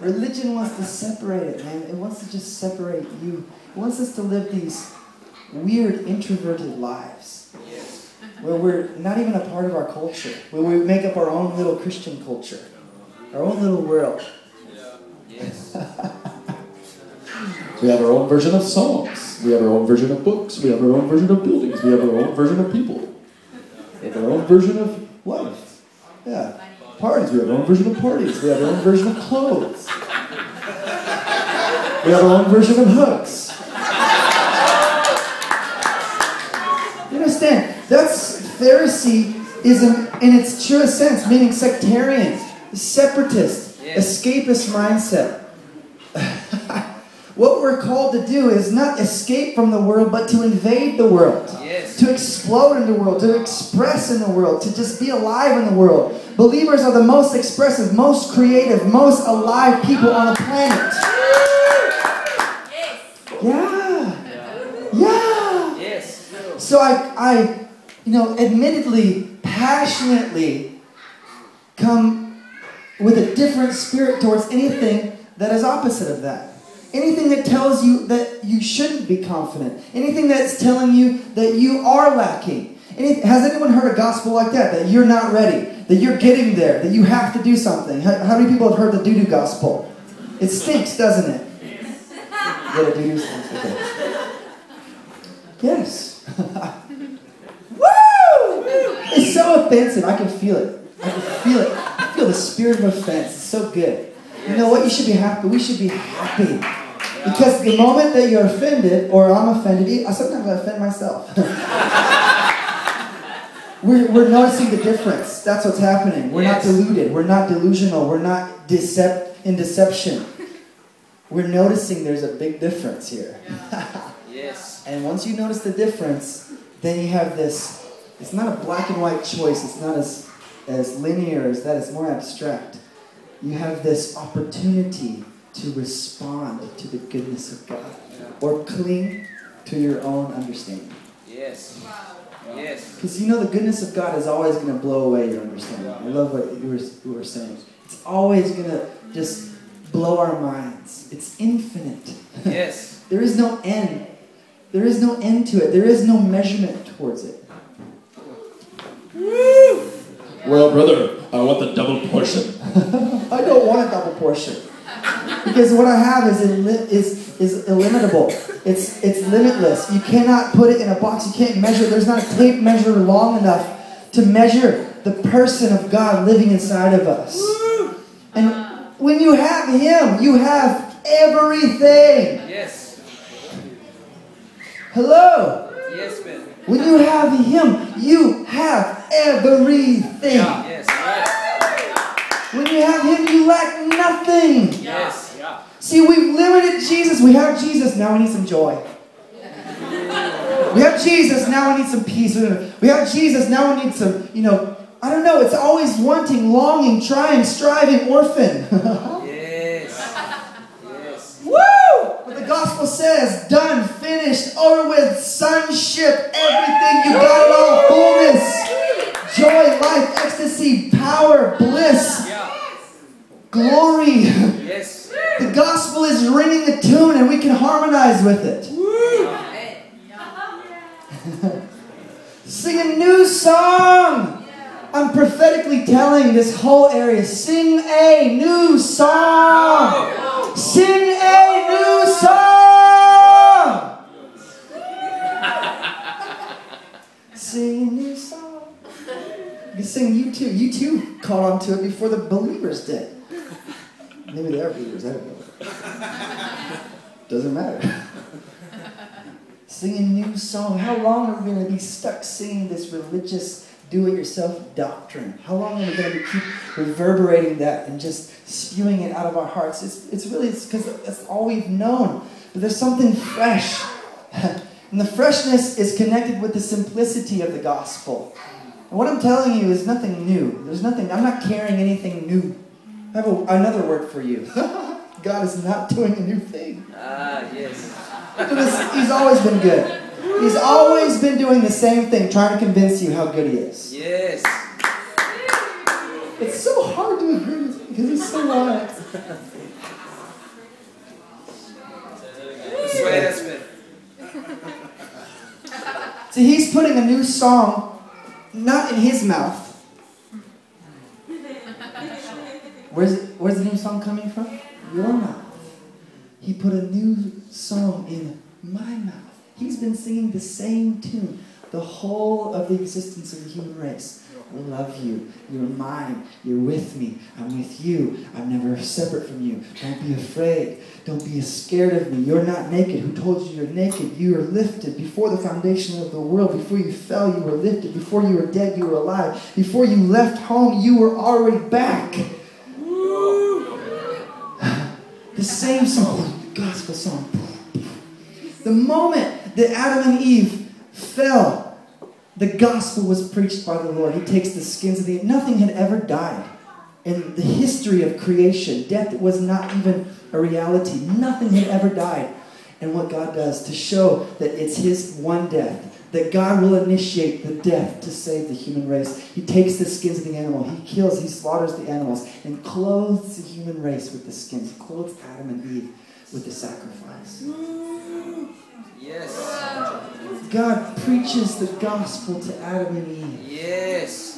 Religion wants to separate it, man. It wants to just separate you. It wants us to live these weird, introverted lives. Yes. Where we're not even a part of our culture. Where we make up our own little Christian culture. Our own little world. Yeah. Yes. We have our own version of songs. We have our own version of books. We have our own version of buildings. We have our own version of people. We have our own version of life. Yeah. Parties. We have our own version of parties. We have our own version of clothes. We have our own version of hooks. You understand? That's Phariseeism in its truest sense, meaning sectarian, separatist, yeah. escapist mindset. What we're called to do is not escape from the world, but to invade the world, yes. to explode in the world, to express in the world, to just be alive in the world, Believers are the most expressive, most creative, most alive people on the planet. Yeah. Yeah. Yes. So I, I, you know, admittedly, passionately come with a different spirit towards anything that is opposite of that. Anything that tells you that you shouldn't be confident. Anything that's telling you that you are lacking. Any, has anyone heard a gospel like that? That you're not ready. That you're getting there. That you have to do something. How, how many people have heard the doo-doo gospel? It stinks, doesn't it? Yeah, doo-doo stinks. Okay. Yes. Woo! It's so offensive. I can feel it. I can feel it. I feel the spirit of offense. It's so good. You know what? You should be happy. We should be happy. Because the moment that you're offended, or I'm offended, I sometimes I offend myself. we're, we're noticing the difference. That's what's happening. We're yes. not deluded. We're not delusional. We're not decept- in deception. We're noticing there's a big difference here. Yes. And once you notice the difference, then you have this. It's not a black and white choice. It's not as, as linear as that. It's more abstract. You have this opportunity to respond to the goodness of God, yeah. or cling to your own understanding. Yes. Wow. Yes. Because you know the goodness of God is always going to blow away your understanding. Yeah. I love what you were, you were saying. It's always going to just blow our minds. It's infinite. Yes. There is no end. There is no end to it. There is no measurement towards it. Woo! Well, brother, I want the double portion. I don't want a double portion. Because what I have is il- is is illimitable. It's it's limitless. You cannot put it in a box. You can't measure. There's not a tape measure long enough to measure the person of God living inside of us. And when you have Him, you have everything. Yes. Hello. Yes, man. When you have Him, you have everything. Yeah. Yes. When you have Him, you lack nothing. Yes. Yeah. See, we've limited Jesus. We have Jesus, now we need some joy. We have Jesus, now we need some peace. We have Jesus, now we need some, you know, I don't know. It's always wanting, longing, trying, striving, orphan. Yes. Yes. Woo! But the gospel says, done, finished, over with, sonship, everything. You got it all, fullness, joy, life, ecstasy, power, bliss. Yeah. Glory. Yes. The gospel is ringing the tune and we can harmonize with it. Woo. Sing a new song. I'm prophetically telling this whole area, sing a new song. Sing a new song. Sing a new song. You can sing you too. You too caught on to it before the believers did. Maybe they are believers, I don't know. Doesn't matter. Sing a new song. How long are we going to be stuck singing this religious do-it-yourself doctrine? How long are we going to keep reverberating that and just spewing it out of our hearts? It's, it's really, it's because that's all we've known. But there's something fresh. And the freshness is connected with the simplicity of the gospel. And what I'm telling you is nothing new. There's nothing, I'm not carrying anything new. I have a, another word for you. God is not doing a new thing. Ah, yes. He's always been good. He's always been doing the same thing, trying to convince you how good He is. Yes. It's so hard to agree with Him because He's so wise. So He's putting a new song, not in His mouth. Where's, where's the new song coming from? Your mouth. He put a new song in my mouth. He's been singing the same tune the whole of the existence of the human race. I love you. You're mine. You're with me. I'm with you. I'm never separate from you. Don't be afraid. Don't be scared of me. You're not naked. Who told you you're naked? You are lifted. Before the foundation of the world, before you fell, you were lifted. Before you were dead, you were alive. Before you left home, you were already back. The same song, the gospel song. The moment that Adam and Eve fell, the gospel was preached by the Lord. He takes the skins of the... Nothing had ever died. In the history of creation, death was not even a reality. Nothing had ever died. And what God does to show that it's his one death, that God will initiate the death to save the human race. He takes the skins of the animal. He kills, he slaughters the animals, and clothes the human race with the skins. He clothes Adam and Eve with the sacrifice. Yes. God preaches the gospel to Adam and Eve. Yes.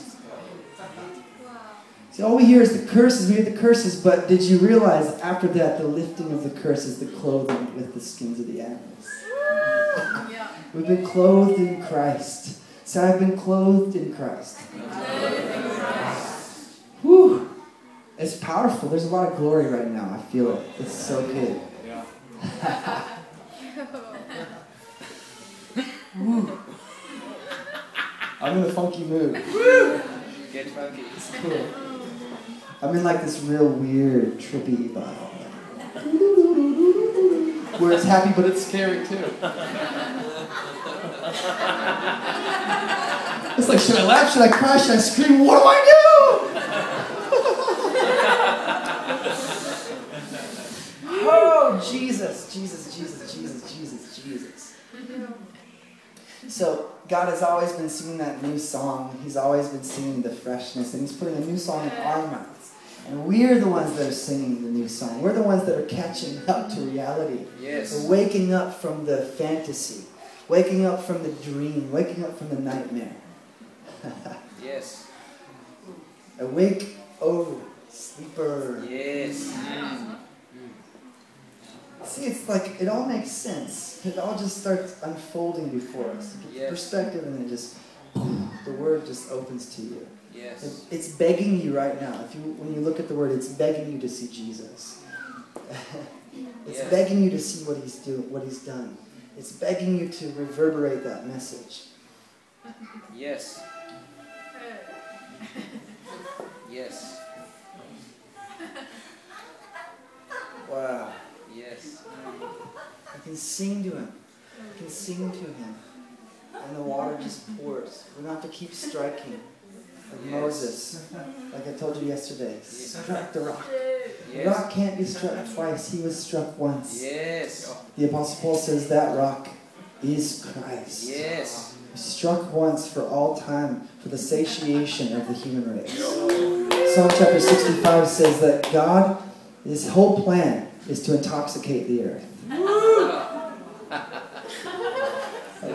See, all we hear is the curses. We hear the curses, but did you realize after that the lifting of the curse is the clothing with the skins of the animals? Yeah. We've been clothed in Christ. So I've been clothed in Christ. Whew. It's powerful. There's a lot of glory right now. I feel it. It's so good. Yeah. Woo. I'm in a funky mood. Woo. Get funky. It's cool. I'm in like this real weird, trippy vibe. Where it's happy, but it's scary, too. It's like, should I laugh? Should I cry? Should I scream? What do I do? Oh, Jesus, Jesus, Jesus, Jesus, Jesus, Jesus. So God has always been singing that new song. He's always been singing the freshness, and he's putting a new song in our mouths. And we're the ones that are singing the new song. We're the ones that are catching up to reality. Yes. We're waking up from the fantasy. Waking up from the dream. Waking up from the nightmare. Yes. Awake, oh, sleeper. Yes. Mm. See, it's like, it all makes sense. It all just starts unfolding before us. Yes. Perspective, and then just, the word just opens to you. Yes. It's begging you right now. If you, when you look at the word, it's begging you to see Jesus. It's yes. begging you to see what he's doing, what he's done. It's begging you to reverberate that message. Yes. Yes. Wow. Yes. You can sing to him. You can sing to him, and the water just pours. We don't have to keep striking. Like yes. Moses, like I told you yesterday, yes. struck the rock. Yes. The rock can't be struck twice. He was struck once. Yes. The Apostle Paul says that rock is Christ. Yes. Struck once for all time for the satiation of the human race. Psalm chapter sixty-five says that God, his whole plan is to intoxicate the earth. I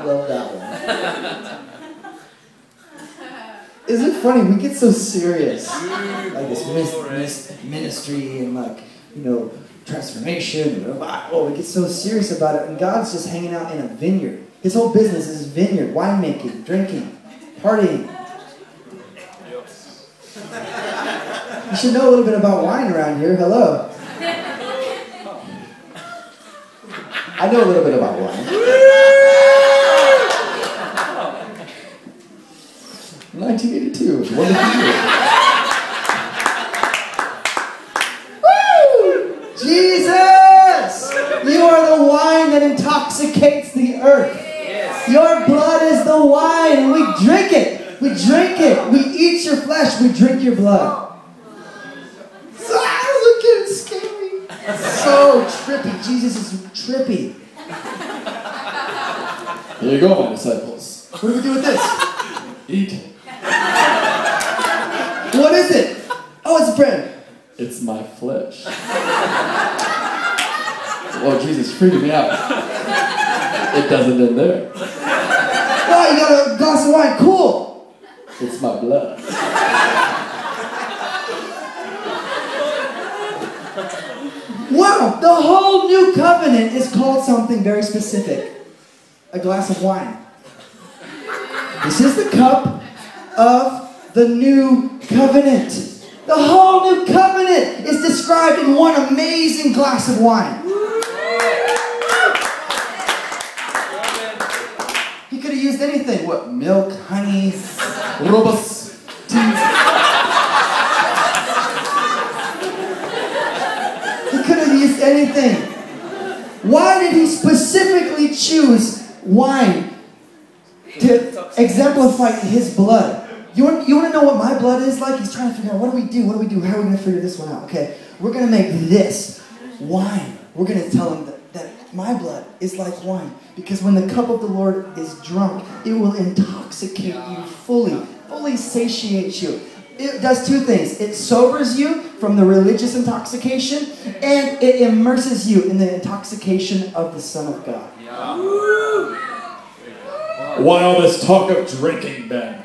love that one. Isn't it funny? We get so serious. Like this mis- ministry and like, you know, transformation. Revival. We get so serious about it. And God's just hanging out in a vineyard. His whole business is vineyard, winemaking, drinking, partying. You should know a little bit about wine around here. Hello. I know a little bit about wine. nineteen eighty-two. What Woo! Jesus! You are the wine that intoxicates the earth. Yes. Your blood is the wine, and we drink it. We drink it. We eat your flesh. We drink your blood. So I was looking scary. So trippy. Jesus is trippy. Here you go, my disciples. What do we do with this? Eat. What is it? Oh, it's bread. It's my flesh. Lord Jesus, freaking me out. It doesn't end there. Oh, you got a glass of wine. Cool. It's my blood. Wow, the whole new covenant is called something very specific. A glass of wine. This is the cup of the new covenant. The whole new covenant is described in one amazing glass of wine. He could have used anything. What? Milk, honey, robust tea. He could have used anything. Why did he specifically choose wine? To exemplified his blood. You want, you want to know what my blood is like? He's trying to figure out, what do we do? What do we do? How are we going to figure this one out? Okay, we're going to make this wine. We're going to tell him that, that my blood is like wine. Because when the cup of the Lord is drunk, it will intoxicate you fully, fully satiate you. It does two things. It sobers you from the religious intoxication, and it immerses you in the intoxication of the Son of God. Yeah. Why all this talk of drinking, Ben?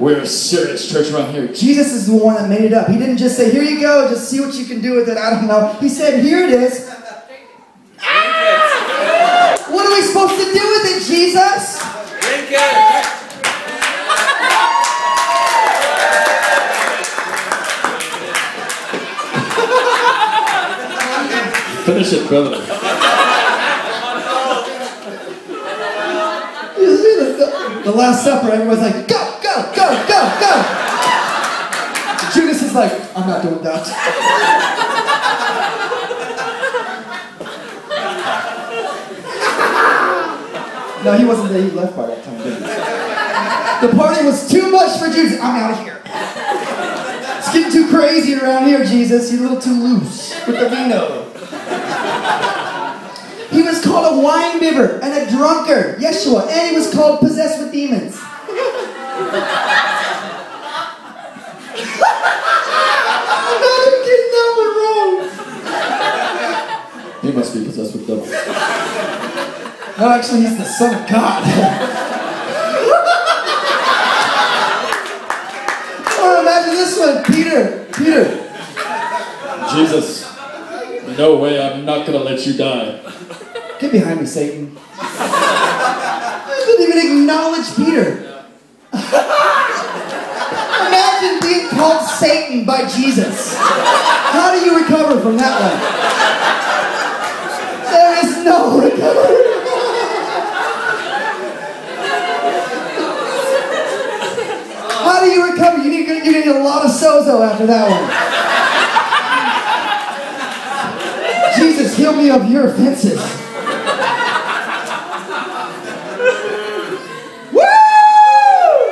We're a serious church around here. Jesus is the one that made it up. He didn't just say, here you go, just see what you can do with it. I don't know. He said, here it is. Ah! What are we supposed to do with it, Jesus? Drink it. Finish it, brother. The Last Supper, everyone's like, go, go, go, go, go. Judas is like, I'm not doing that. No, he wasn't there. He left by that time, didn't he? The party was too much for Judas. I'm out of here. It's getting too crazy around here, Jesus. You're a little too loose with the vino. He was called a wine bibber and a drunkard, Yeshua, and he was called possessed with demons. How did you get that one wrong? He must be possessed with devils. No, actually, he's the Son of God. Oh, imagine this one, Peter. Peter. Jesus. No way, I'm not going to let you die. Get behind me, Satan. I didn't even acknowledge Peter. Imagine being called Satan by Jesus. How do you recover from that one? There is no recovery. How do you recover? You need, you need a lot of sozo after that one. Jesus, heal me of your offenses. Woo!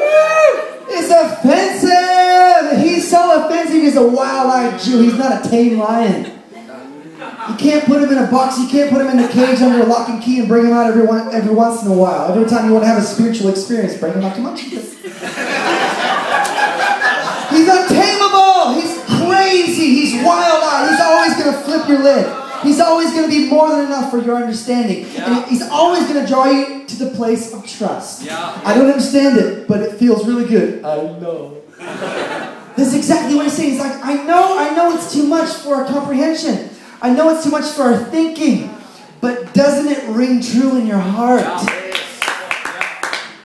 It's offensive. He's so offensive. He's a wild-eyed Jew. He's not a tame lion. You can't put him in a box. You can't put him in a cage under a lock and key and bring him out every, one, every once in a while. Every time you want to have a spiritual experience, bring him out. Come on, Jesus. He's untamable. He's crazy. He's wild-eyed. He's always going to flip your lid. He's always going to be more than enough for your understanding. Yeah. And he's always going to draw you to the place of trust. Yeah. I don't understand it, but it feels really good. I know. That's exactly what he's saying. He's like, I know, I know it's too much for our comprehension. I know it's too much for our thinking. But doesn't it ring true in your heart?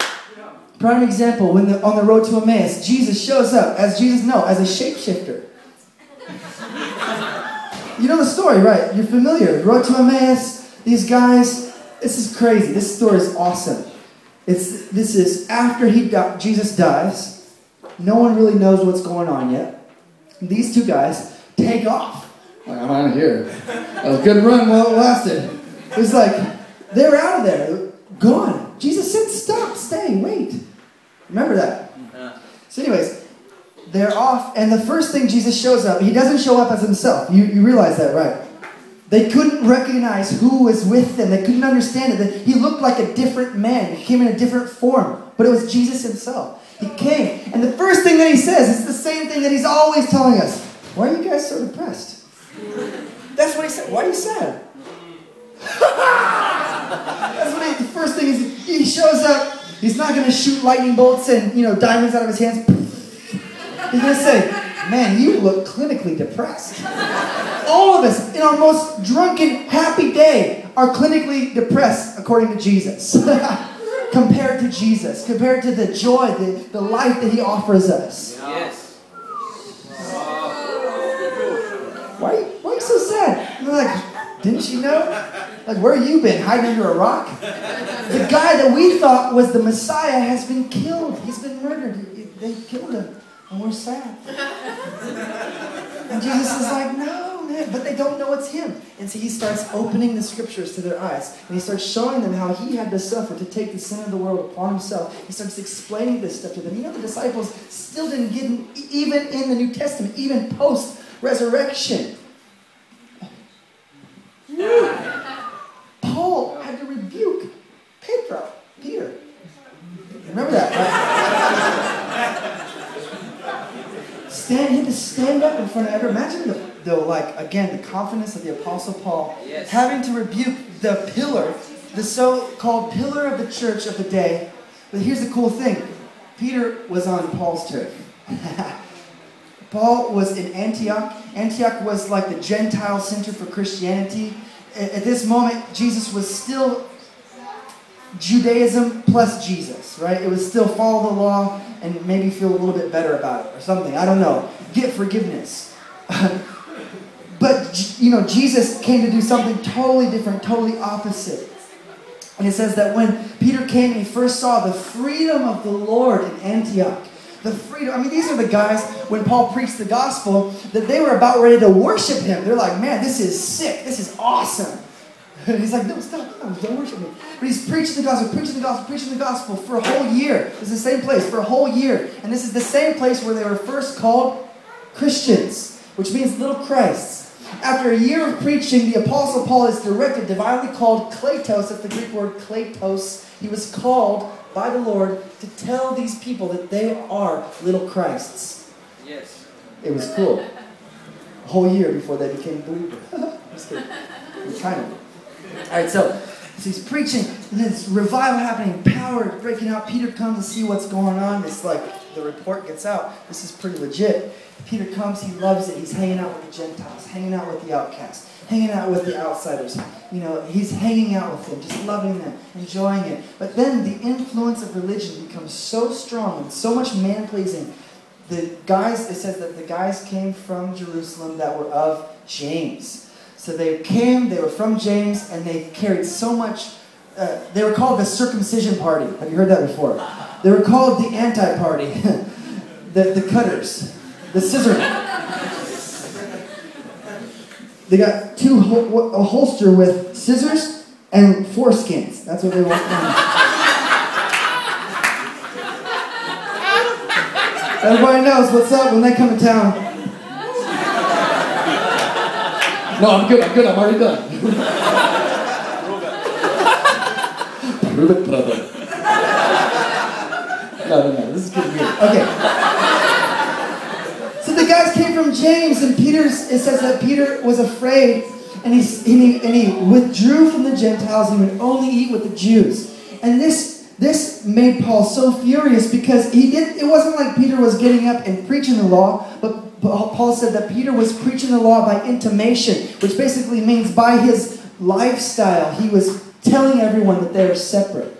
Yeah. Prime example, when the, on the road to Emmaus, Jesus shows up, as Jesus, no, as a shapeshifter. You know the story, right? You're familiar. Road to Emmaus, these guys, this is crazy. This story is awesome. It's This is after he di- Jesus dies. No one really knows what's going on yet. These two guys take off. Like, I'm out of here. That was a good run while it lasted. It was like, they're out of there. Gone. Jesus said, stop, stay, wait. Remember that. Yeah. So anyways, they're off, and the first thing Jesus shows up, he doesn't show up as himself. You, you realize that, right? They couldn't recognize who was with them. They couldn't understand it. He looked like a different man. He came in a different form, but it was Jesus himself. He came, and the first thing that he says is the same thing that he's always telling us. Why are you guys so depressed? That's what he said. Why are you sad? That's what he, the first thing is, he shows up. He's not going to shoot lightning bolts and, you know, diamonds out of his hands. He's going to say, man, you look clinically depressed. All of us, in our most drunken, happy day, are clinically depressed, according to Jesus. Compared to Jesus. Compared to the joy, the, the life that he offers us. Yes. Why, why are you so sad? And they're like, didn't you know? Like, where have you been? Hiding under a rock? The guy that we thought was the Messiah has been killed. He's been murdered. They killed him. And we're sad. And Jesus is like, no, man. him, but they don't know it's him. And so he starts opening the scriptures to their eyes. And he starts showing them how he had to suffer to take the sin of the world upon himself. He starts explaining this stuff to them. You know, the disciples still didn't get, in, even in the New Testament, even post-resurrection. Paul had to rebuke Pedro, Peter. Remember that, right? Stand, he had to stand up in front of everyone. Imagine the, the like again the confidence of the Apostle Paul, yes, having to rebuke the pillar, the so-called pillar of the church of the day. But here's the cool thing: Peter was on Paul's turf. Paul was in Antioch. Antioch was like the Gentile center for Christianity. At, at this moment, Jesus was still Judaism plus Jesus, right? It was still follow the law and maybe feel a little bit better about it or something. I don't know. Get forgiveness. But, you know, Jesus came to do something totally different, totally opposite. And it says that when Peter came, he first saw the freedom of the Lord in Antioch. The freedom. I mean, these are the guys, when Paul preached the gospel, that they were about ready to worship him. They're like, man, this is sick. This is awesome. And he's like, no, stop, no, don't worship me. But he's preaching the gospel, preaching the gospel, preaching the gospel for a whole year. It's the same place for a whole year. And this is the same place where they were first called Christians, which means little Christs. After a year of preaching, the Apostle Paul is directed, divinely called kletos, that's the Greek word kletos. He was called by the Lord to tell these people that they are little Christs. Yes. It was cool. A whole year before they became believers. Just kidding. It was kind of. Alright, so, so he's preaching, and there's revival happening, power breaking out. Peter comes to see what's going on. It's like the report gets out. This is pretty legit. Peter comes, he loves it. He's hanging out with the Gentiles, hanging out with the outcasts, hanging out with the outsiders. You know, he's hanging out with them, just loving them, enjoying it. But then the influence of religion becomes so strong and so much man-pleasing. The guys, it says that the guys came from Jerusalem that were of James. So they came, they were from James, and they carried so much, uh, they were called the circumcision party. Have you heard that before? They were called the anti-party, the, the cutters, the scissor. They got two hol- a holster with scissors and foreskins. That's what they want. Everybody knows what's up when they come to town. No, I'm good, I'm good, I'm already done. Prove it, brother. No, no, no, this is getting weird. Okay. So the guys came from James, and Peter's, it says that Peter was afraid, and he, and he, and he withdrew from the Gentiles and would only eat with the Jews. And this, this made Paul so furious because he did, it wasn't like Peter was getting up and preaching the law, but Paul said that Peter was preaching the law by intimation, which basically means by his lifestyle, he was telling everyone that they were separate.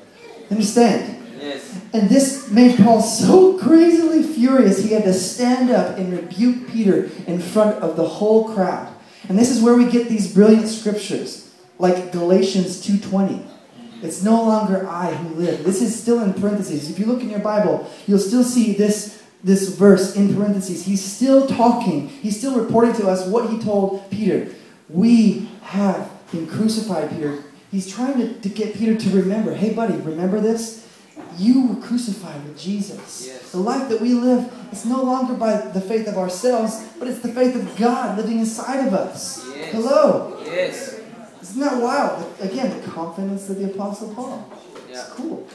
Understand? Yes. And this made Paul so crazily furious, he had to stand up and rebuke Peter in front of the whole crowd. And this is where we get these brilliant scriptures, like Galatians two twenty. It's no longer I who live. This is still in parentheses. If you look in your Bible, you'll still see this This verse in parentheses. He's still talking. He's still reporting to us what he told Peter. We have been crucified, Peter. He's trying to, to get Peter to remember. Hey, buddy, remember this? You were crucified with Jesus. Yes. The life that we live is no longer by the faith of ourselves, but it's the faith of God living inside of us. Yes. Hello. Yes. Isn't that wild? Again, the confidence of the Apostle Paul. Yeah. It's cool.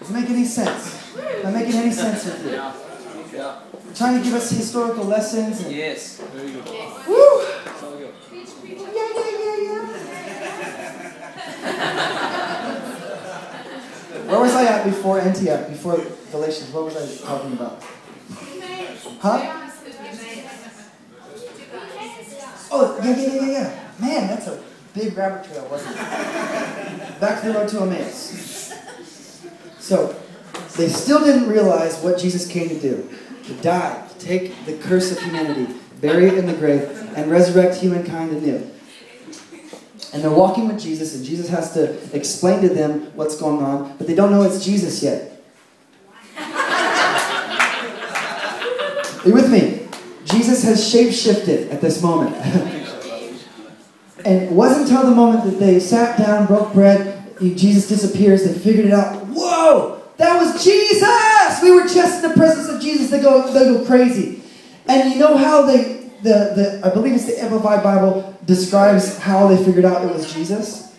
Does it make any sense? Not making any sense with you. Yeah. Yeah. Trying to give us historical lessons. And yes. There you go. Woo! Yeah, yeah, yeah, yeah. Where was I at before Antioch? Before Galatians? What was I talking about? Huh? Oh, yeah, yeah, yeah, yeah. Man, that's a big rabbit trail, wasn't it? Back to the road to Emmaus. So, they still didn't realize what Jesus came to do. To die, to take the curse of humanity, bury it in the grave, and resurrect humankind anew. And they're walking with Jesus, and Jesus has to explain to them what's going on, but they don't know it's Jesus yet. Are you with me? Jesus Jesus has shape-shifted at this moment. And it wasn't until the moment that they sat down, broke bread, Jesus disappears, they figured it out. Whoa! That was Jesus! We were just in the presence of Jesus. They go, they go crazy. And you know how they... The, the I believe it's the Amplified Bible describes how they figured out it was Jesus.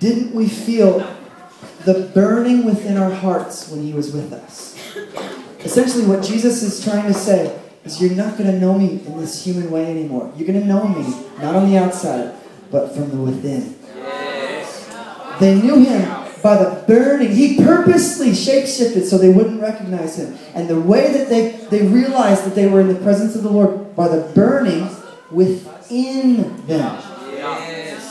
Didn't we feel the burning within our hearts when he was with us? Essentially what Jesus is trying to say is you're not going to know me in this human way anymore. You're going to know me, not on the outside, but from the within. They knew him by the burning. He purposely shape-shifted so they wouldn't recognize him. And the way that they, they realized that they were in the presence of the Lord by the burning within them. Yes.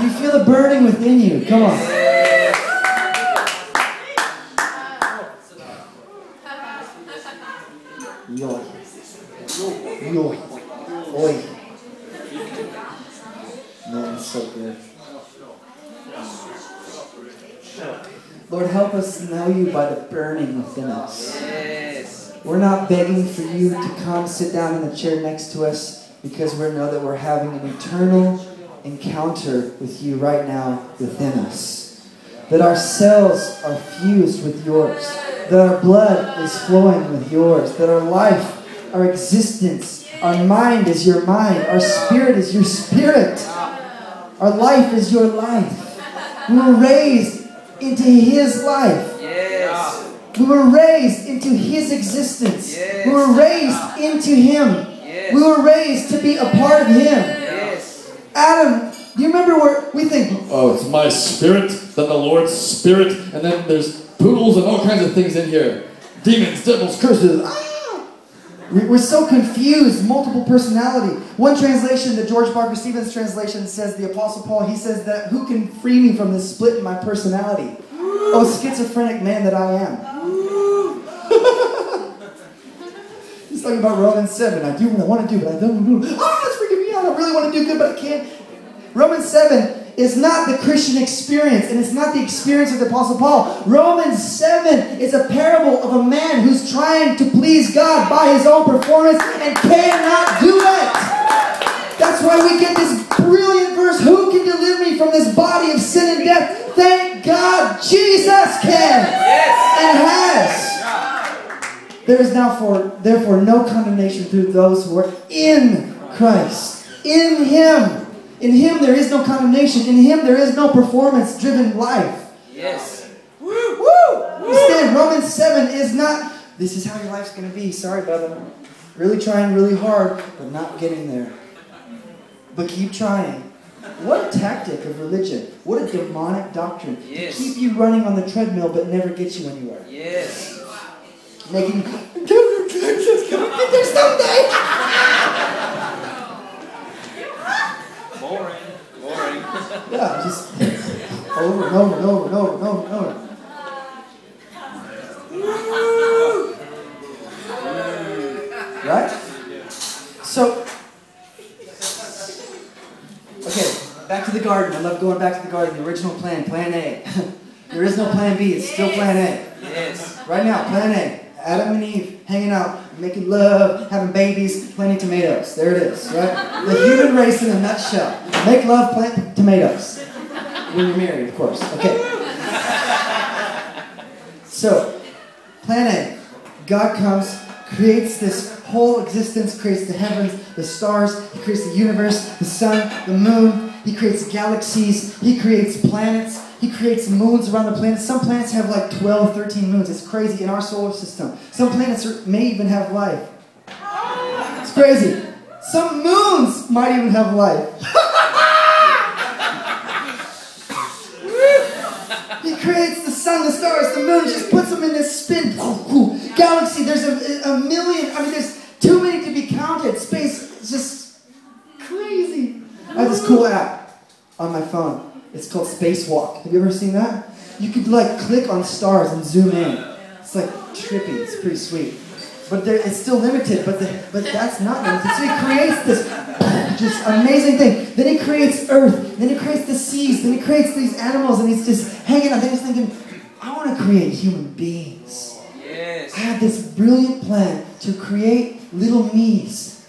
You feel the burning within you. Come on. Yoy. Yoy. Oy. Man, it's so good. Lord, help us know you by the burning within us. Yes. We're not begging for you to come sit down in the chair next to us because we know that we're having an eternal encounter with you right now within us. That our cells are fused with yours. That our blood is flowing with yours. That our life, our existence, our mind is your mind. Our spirit is your spirit. Our life is your life. We were raised into his life. Yes. We were raised into his existence. Yes. We were raised into him. Yes. We were raised to be a part of him. Yes. Adam, do you remember where we think, oh, it's my spirit, then the Lord's spirit, and then there's poodles and all kinds of things in here. Demons, devils, curses. Ah! We're so confused. Multiple personality. One translation, the George Barker Stevens translation, says the Apostle Paul, he says that who can free me from this split in my personality? Oh, schizophrenic man that I am. He's talking about Romans seven. I do what I want to do, but I don't do it. Oh, it's freaking me out. I really want to do good, but I can't. Romans seven is not the Christian experience, and it's not the experience of the Apostle Paul. Romans seven is a parable of a man who's trying to please God by his own performance and cannot do it. That's why we get this brilliant verse, who can deliver me from this body of sin and death? Thank God Jesus can and has. There is now for, therefore no condemnation through those who are in Christ, in him. In him there is no condemnation. In him there is no performance-driven life. Yes. Woo! Woo! Understand, Romans seven is not, this is how your life's going to be. Sorry, brother. Really trying really hard, but not getting there. But keep trying. What a tactic of religion. What a demonic doctrine. Yes. To keep you running on the treadmill, but never get you anywhere. Yes. Making you, I'm going to get there someday! Boring, boring. Yeah, just over and over and over and over and over and over. Right? So, okay, back to the garden. I love going back to the garden. The original plan, plan A. There is no plan B. It's still plan A. Yes. Right now, plan A. Adam and Eve hanging out, making love, having babies, planting tomatoes. There it is, right? The human race in a nutshell. Make love, plant tomatoes. When you're married, of course. Okay. So, plan A. God comes, creates this whole existence, creates the heavens, the stars, he creates the universe, the sun, the moon, he creates galaxies, he creates planets, he creates moons around the planet. Some planets have like twelve, thirteen moons. It's crazy in our solar system. Some planets are, may even have life. It's crazy. Some moons might even have life. He creates the sun, the stars, the moon, just puts them in this spin. Galaxy, there's a, a million. I mean, there's too many to be counted. Space is just crazy. I have this cool app on my phone. It's called Spacewalk. Have you ever seen that? You could like click on stars and zoom in. It's like trippy. It's pretty sweet. But it's still limited. But the, but that's not limited. So he creates this just amazing thing. Then he creates Earth. Then he creates the seas. Then he creates these animals. And he's just hanging out. Then he's thinking, I want to create human beings. Yes. I had this brilliant plan to create little me's.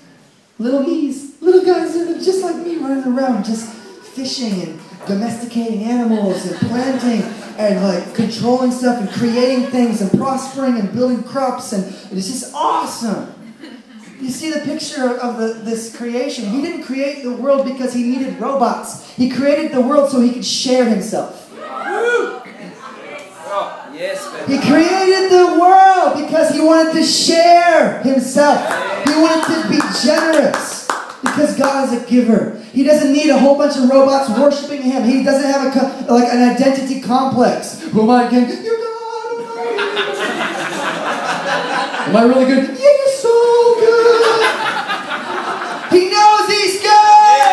Little me's. Little guys just like me running around, just fishing and domesticating animals and planting and like controlling stuff and creating things and prospering and building crops, and it's just awesome. You see the picture of the, this creation. He didn't create the world because he needed robots. He created the world so he could share himself. He created the world because he wanted to share himself. He wanted to be generous because God is a giver. He doesn't need a whole bunch of robots worshiping him. He doesn't have a like an identity complex. Who am I again? You're God. Am I really good? Yeah, you're so good. He knows he's good.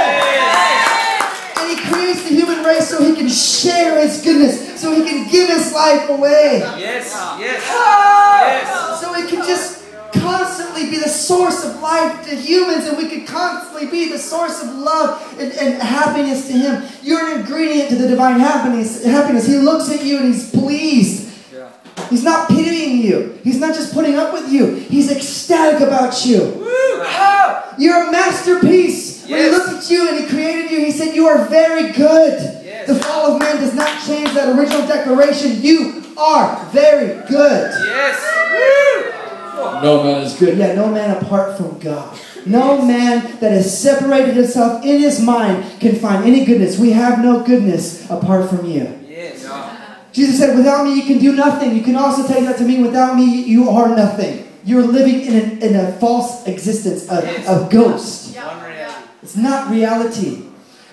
And he creates the human race so he can share his goodness. So he can give his life away. Yes, yes, ah! yes. So he can just constantly be the source of life to humans, and we can constantly be the source of love and, and happiness to him. You're an ingredient to the divine happiness. Happiness. He looks at you and he's pleased. Yeah. He's not pitying you. He's not just putting up with you. He's ecstatic about you. Woo! Ah! You're a masterpiece. Yes. When he looked at you and he created you, he said, "You are very good." The fall of man does not change that original declaration. You are very good. Yes. No man is good. Yeah, no man apart from God. No yes. man that has separated himself in his mind can find any goodness. We have no goodness apart from you. Yes. Jesus said, without me you can do nothing. You can also take that to mean, without me you are nothing. You're living in a, in a false existence, a, yes. a ghost. Yeah. It's not reality.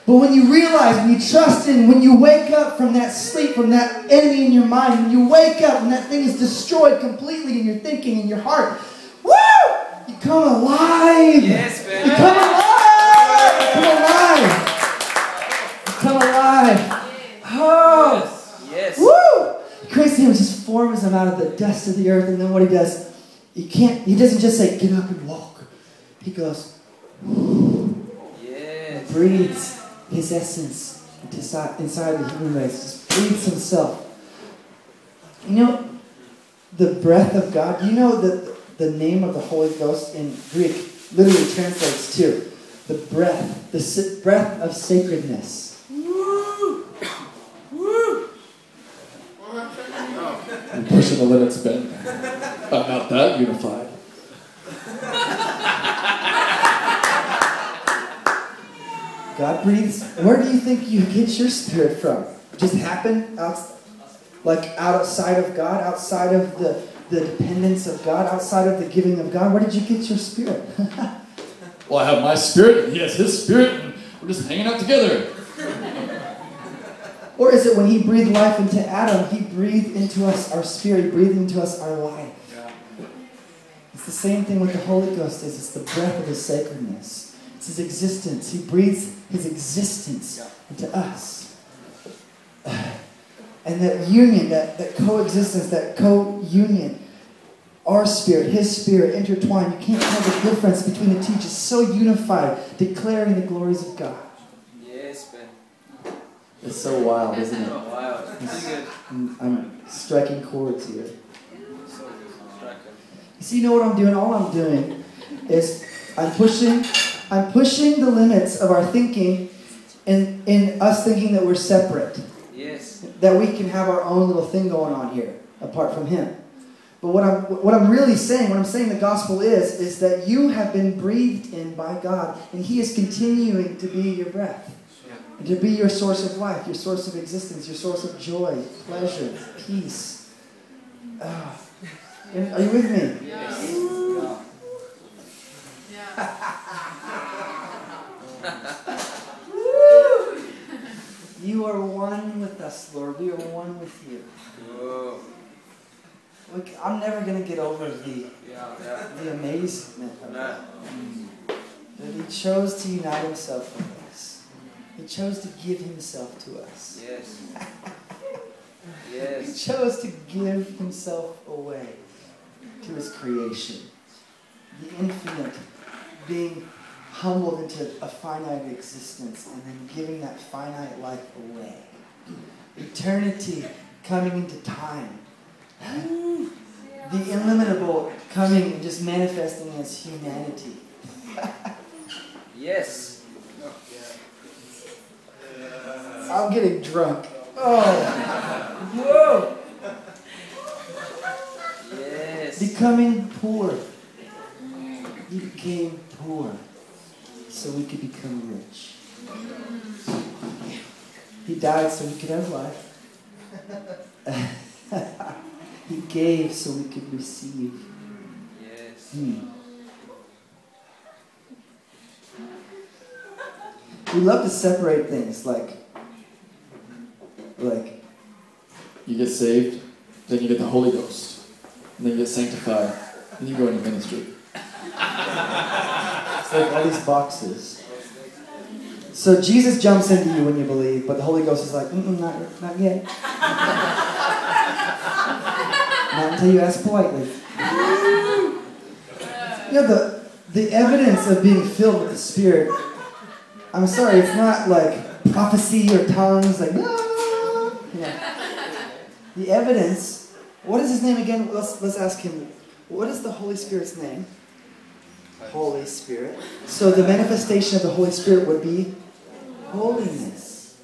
But when you realize, when you trust in, when you wake up from that sleep, from that enemy in your mind, when you wake up and that thing is destroyed completely in your thinking, in your heart, woo! You come alive. Yes, man. You come alive. You come alive. You come alive. Oh. Yes. Woo! He creates him, just forms him out of the dust of the earth, and then what he does, he can't, he doesn't just say, get up and walk. He goes, yes. He breathes his essence inside the human race, just breathes himself. You know, the breath of God, you know that the name of the Holy Ghost in Greek literally translates to the breath, the breath of sacredness. Woo! Woo! I'm pushing the limits, Ben. I'm not that unified. God breathes. Where do you think you get your spirit from? Just happen? Out, like outside of God? Outside of the, the dependence of God? Outside of the giving of God? Where did you get your spirit? Well, I have my spirit, and he has his spirit, and we're just hanging out together. Or is it when he breathed life into Adam, he breathed into us our spirit, he breathed into us our life? Yeah. It's the same thing with the Holy Ghost. Is It's the breath of his sacredness. It's his existence. He breathes his existence into us. And that union, that, that coexistence, that co-union, our spirit, his spirit, intertwined. You can't tell the difference between the two. Just so unified, declaring the glories of God. Yes, Ben. It's so wild, isn't it? So wild. It's, I'm, I'm striking chords here. So good. You see, you know what I'm doing? All I'm doing is I'm pushing... I'm pushing the limits of our thinking and in us thinking that we're separate. Yes. That we can have our own little thing going on here apart from him. But what I'm what I'm really saying, what I'm saying the gospel is, is that you have been breathed in by God, and he is continuing to be your breath. And to be your source of life, your source of existence, your source of joy, pleasure, peace. Uh, are you with me? Yes. No. Yeah. Woo! You are one with us, Lord. We are one with you. Whoa. Look, I'm never going to get over the, yeah, yeah. the amazement of that. That he chose to unite himself with us. He chose to give himself to us. Yes. Yes. He chose to give himself away to his creation. The infinite being humbled into a finite existence and then giving that finite life away. Eternity coming into time. the illimitable coming and just manifesting as humanity. Yes. I'm getting drunk. Oh. Whoa. Yes. Becoming poor. He became poor so we could become rich. He died so we could have life. He gave so we could receive. Yes. Hmm. We love to separate things, like, like you get saved, then you get the Holy Ghost, and then you get sanctified, then you go into ministry. It's like all these boxes. So Jesus jumps into you when you believe, but the Holy Ghost is like, mm-mm, not, not yet. Not until you ask politely. You know, the, the evidence of being filled with the Spirit, I'm sorry, it's not like prophecy or tongues, like, ah! Yeah. The evidence, what is his name again? Let's, let's ask him. What is the Holy Spirit's name? Holy Spirit. So the manifestation of the Holy Spirit would be holiness.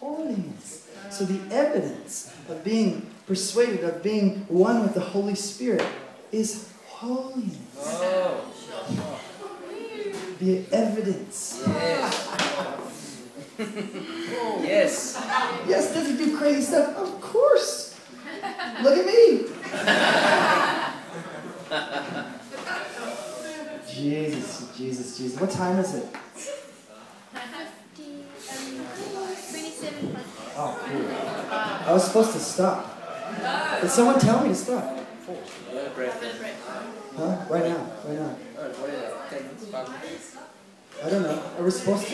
Holiness. So the evidence of being persuaded, of being one with the Holy Spirit, is holiness. Oh. The evidence. Yes. Yes. Yes, does he do crazy stuff? Of course. Look at me. Jesus, Jesus, Jesus. What time is it? twenty-seven. Oh, cool. I was supposed to stop. Did someone tell me to stop? Huh? Right now, right now. I don't know. Are we supposed to?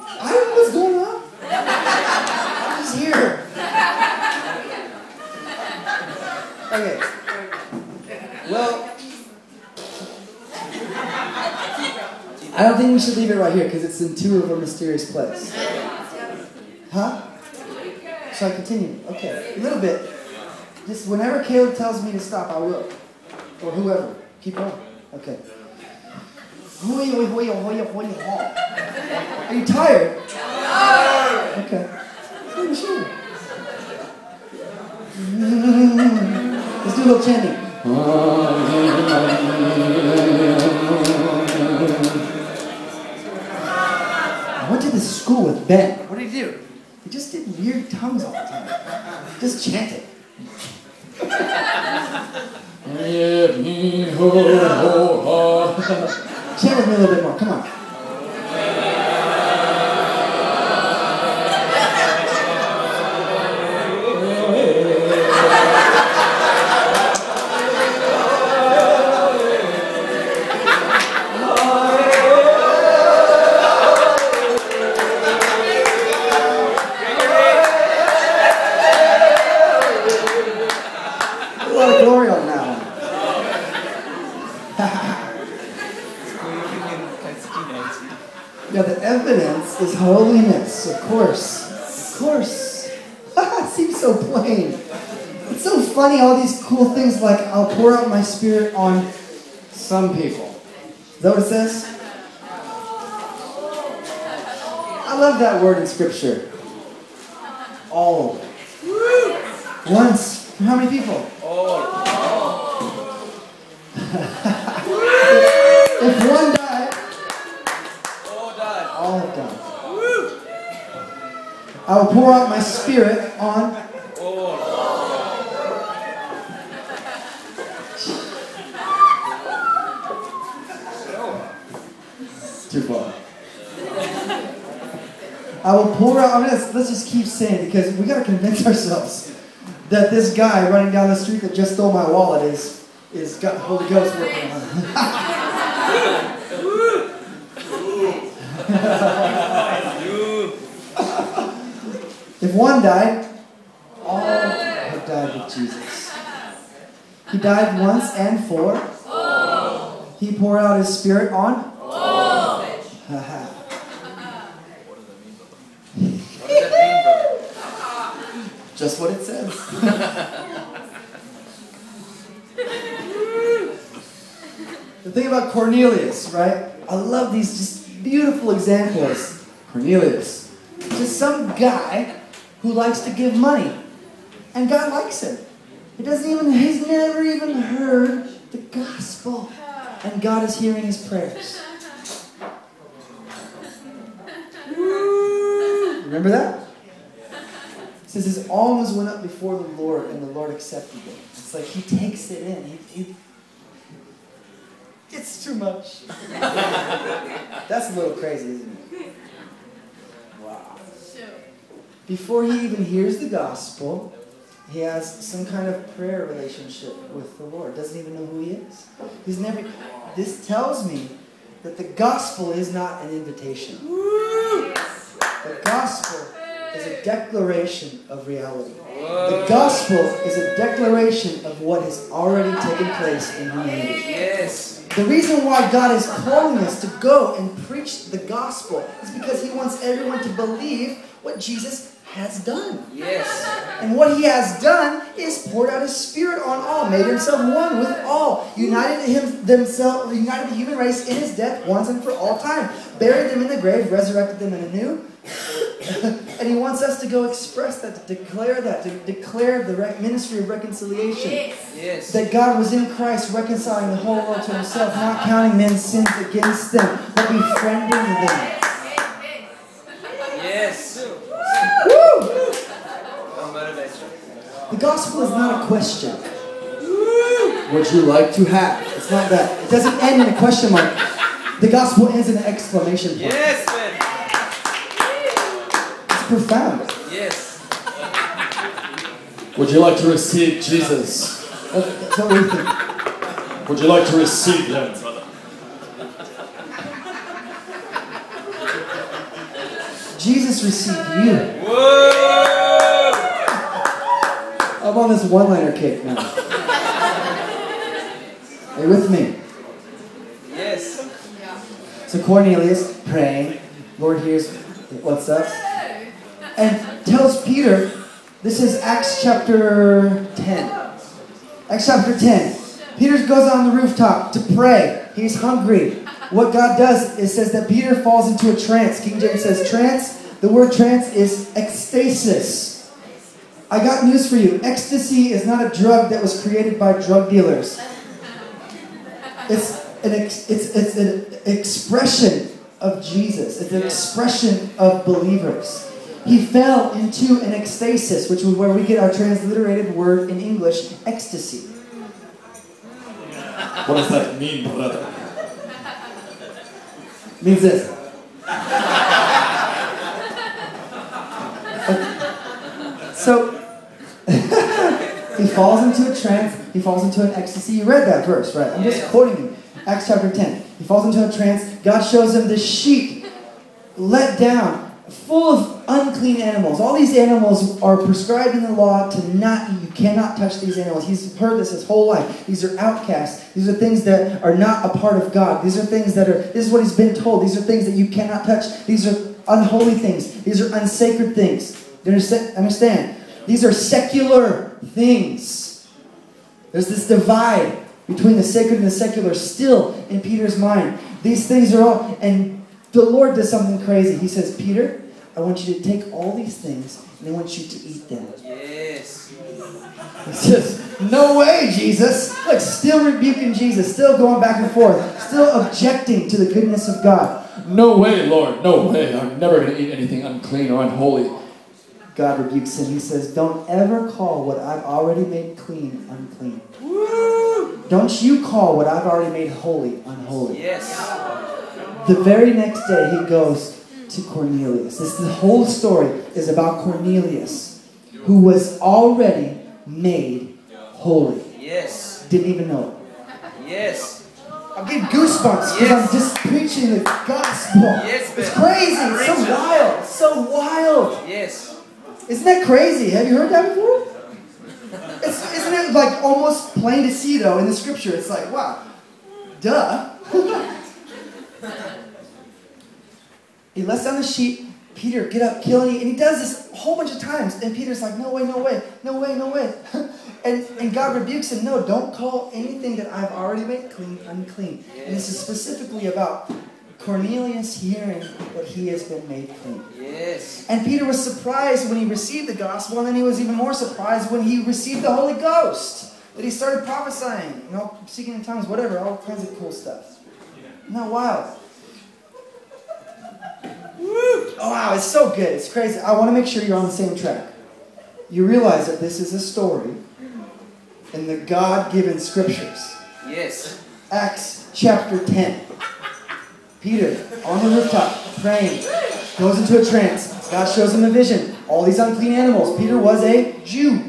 I don't know what's going on. I'm just here. Okay. Well, I don't think we should leave it right here because it's in two of a mysterious place. Huh? Shall I continue? Okay. A little bit. Just whenever Caleb tells me to stop, I will. Or whoever. Keep going. Okay. Are you tired? Okay. Let's do a little chanting. I went to this school with Ben. What did he do? He just did weird tongues all the time. Just chanted. Chant with me a little bit more. Come on. Is holiness, of course. Of course. It seems so plain. It's so funny, all these cool things like, I'll pour out my Spirit on some people. Is that what it says? I love that word in Scripture. All. Once. For how many people? All. If one died, all died. All have died. I will pour out my Spirit on... Too far. I will pour out... I mean, let's, let's just keep saying, because we got to convince ourselves that this guy running down the street that just stole my wallet is is got the Holy Ghost working on him. If one died, all have died with Jesus. He died once and for all. He poured out his Spirit on all. What does that mean, brother? Just what it says. Think about Cornelius, right? I love these just beautiful examples. Cornelius. Just some guy who likes to give money. And God likes him. He doesn't even, he's never even heard the gospel. And God is hearing his prayers. Woo! Remember that? It says his alms went up before the Lord and the Lord accepted it. It's like he takes it in. He, he, it's too much. That's a little crazy, isn't it? Wow. Before he even hears the gospel, he has some kind of prayer relationship with the Lord. Doesn't even know who he is. He's never. This tells me that the gospel is not an invitation. The gospel is a declaration of reality. The gospel is a declaration of what has already taken place in humanity. Yes. The reason why God is calling us to go and preach the gospel is because he wants everyone to believe what Jesus has done. Yes. And what he has done is poured out his spirit on all, made himself one with all, united him themselves, united the human race in his death once and for all time, buried them in the grave, resurrected them in anew. And he wants us to go express that, to declare that, to declare the re- ministry of reconciliation. Yes. Yes. That God was in Christ reconciling the whole world to himself, not counting men's sins against them, but befriending them. Yes. Woo! The gospel is not a question. Would you like to have? It's not that. It doesn't end in a question mark. The gospel ends in an exclamation point. Yes, man. It's profound. Yes. Would you like to receive Jesus? That's what we think. Would you like to receive him? Jesus received you. Whoa! I'm on this one-liner kick now. Are you with me? Yes. So Cornelius, praying, Lord hears what's up, and tells Peter, this is Acts chapter ten. Acts chapter ten. Peter goes on the rooftop to pray. He's hungry. What God does is says that Peter falls into a trance. King James says trance. The word trance is ecstasis. I got news for you. Ecstasy is not a drug that was created by drug dealers. It's an ex, it's it's an expression of Jesus. It's an expression of believers. He fell into an ecstasis, which is where we get our transliterated word in English, ecstasy. What does that mean, brother? Means this. So, he falls into a trance, he falls into an ecstasy. You read that verse, right? I'm just quoting you. Acts chapter ten. He falls into a trance. God shows him this sheep let down, full of unclean animals. All these animals are prescribed in the law to not eat. You cannot touch these animals. He's heard this his whole life. These are outcasts. These are things that are not a part of God. These are things that are, this is what he's been told. These are things that you cannot touch. These are unholy things. These are unsacred things. Do you understand? These are secular things. There's this divide between the sacred and the secular still in Peter's mind. These things are all, and the Lord does something crazy. He says, Peter, I want you to take all these things and I want you to eat them. Yes. He says, no way, Jesus. Like still rebuking Jesus, still going back and forth, still objecting to the goodness of God. No way, Lord, no way. I'm never going to eat anything unclean or unholy. God rebukes him. He says, don't ever call what I've already made clean unclean. Woo! Don't you call what I've already made holy unholy. Yes. The very next day he goes to Cornelius. This the whole story is about Cornelius, who was already made holy. Yes. Didn't even know it. Yes. I'm getting goosebumps because yes. I'm just preaching the gospel. Yes, it's crazy. It's so wild. It's so wild. Yes. Isn't that crazy? Have you heard that before? It's, isn't it like almost plain to see though in the scripture? It's like wow, duh. He lets down the sheep. Peter, get up, kill and eat. And he does this a whole bunch of times. And Peter's like, no way, no way, no way, no way. And, and God rebukes him, no, don't call anything that I've already made clean, unclean. Yes. And this is specifically about Cornelius hearing that he has been made clean. Yes. And Peter was surprised when he received the gospel, and then he was even more surprised when he received the Holy Ghost. That he started prophesying, you know, speaking in tongues, whatever, all kinds of cool stuff. Yeah. No, wow. Woo! Oh, wow, it's so good. It's crazy. I want to make sure you're on the same track. You realize that this is a story in the God-given scriptures. Yes. Acts chapter ten. Peter, on the rooftop, praying, goes into a trance. God shows him a vision. All these unclean animals. Peter was a Jew.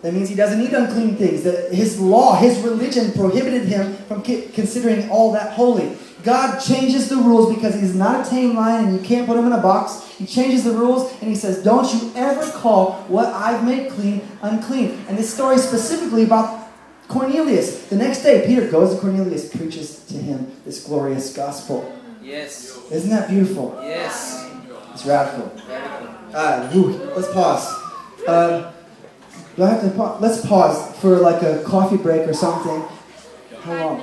That means he doesn't eat unclean things. That his law, his religion prohibited him from considering all that holy. God changes the rules because he's not a tame lion and you can't put him in a box. He changes the rules and he says, don't you ever call what I've made clean, unclean. And this story is specifically about Cornelius. The next day, Peter goes to Cornelius, preaches to him this glorious gospel. Yes. Isn't that beautiful? Yes. It's radical. Radical. Uh, woo, let's pause. Uh, do I have to pause? Let's pause for like a coffee break or something. How long?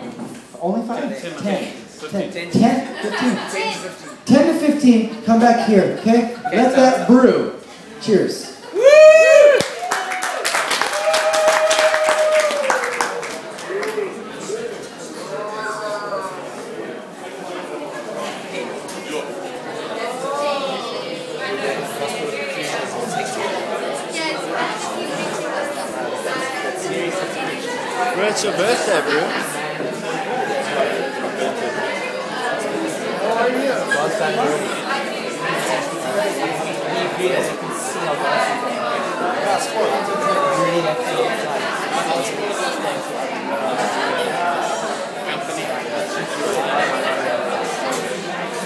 Only five? Ten. Ten. Ten. Ten. Ten. Fifteen. Ten to fifteen. Come back here, okay? Let that brew. Cheers. Woo! Well, it's your birthday, bro.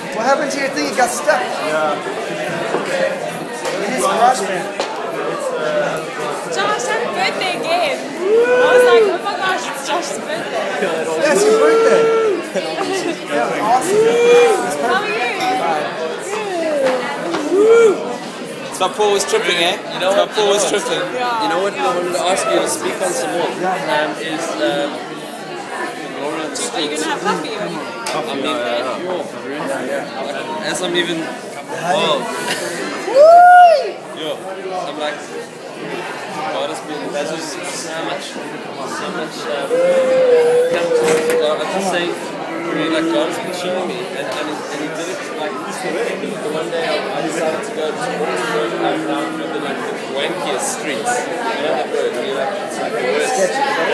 What happened to your thing? It got stuck. Yeah. It is garage band. Josh, happy birthday again. I was like, oh my gosh, it's Josh's birthday. That's your birthday. Yeah, awesome. How are you? It's my Paul was tripping, eh? You know, my Paul was tripping. You know what I wanted to ask you to speak on some more? Um, is um, are you gonna have coffee? Or coffee, I'm yeah, yeah. As I'm even, oh, yo, I'm like, God has been blessing so much, so much. Um, God, I just say, really, like God has been showing me, and and he, and he did it like. The one day I decided to go to Woodstock Community Church, like the wankiest streets. You know the bird, you know, it's like the worst. Yeah. And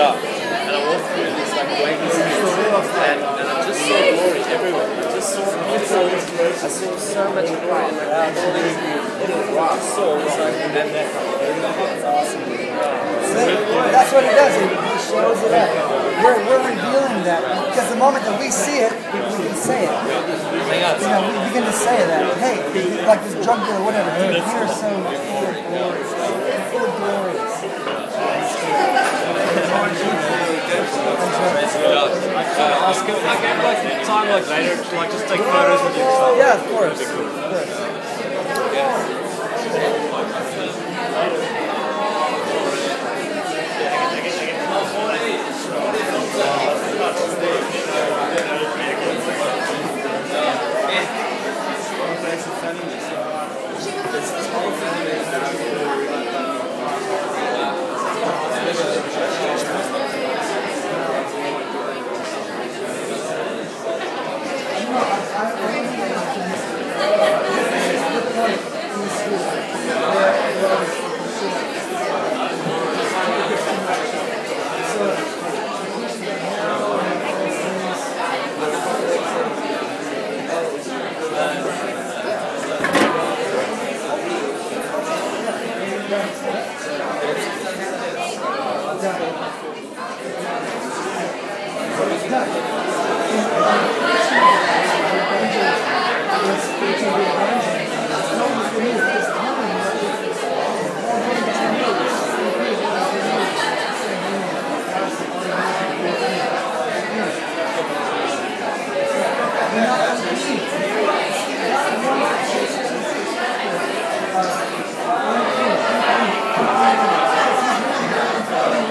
I walked through these like wanky streets and, and I just saw glory everywhere. I just saw people, I saw so much glory in like all these little grass. So it was like, and that's awesome. That's what it does, it shows it up. We're, we're revealing that because the moment that we see it, we can say it. You know, we begin to say that, hey, like this drug dealer or whatever, dude, you are so full of glory. Full of glory. Can I have like time like later to like just take photos with you? Yeah, of course. That'd be cool. Of course. Yeah.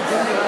Thank you.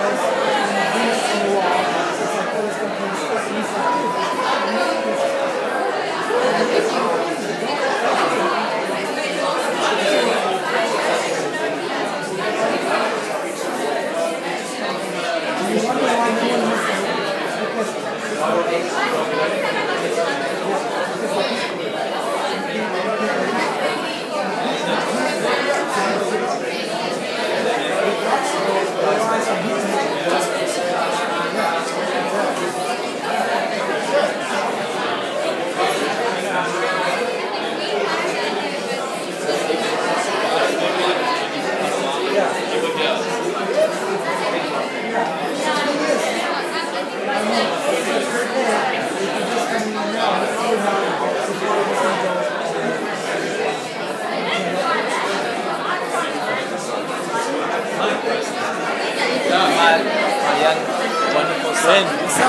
Len. Nice to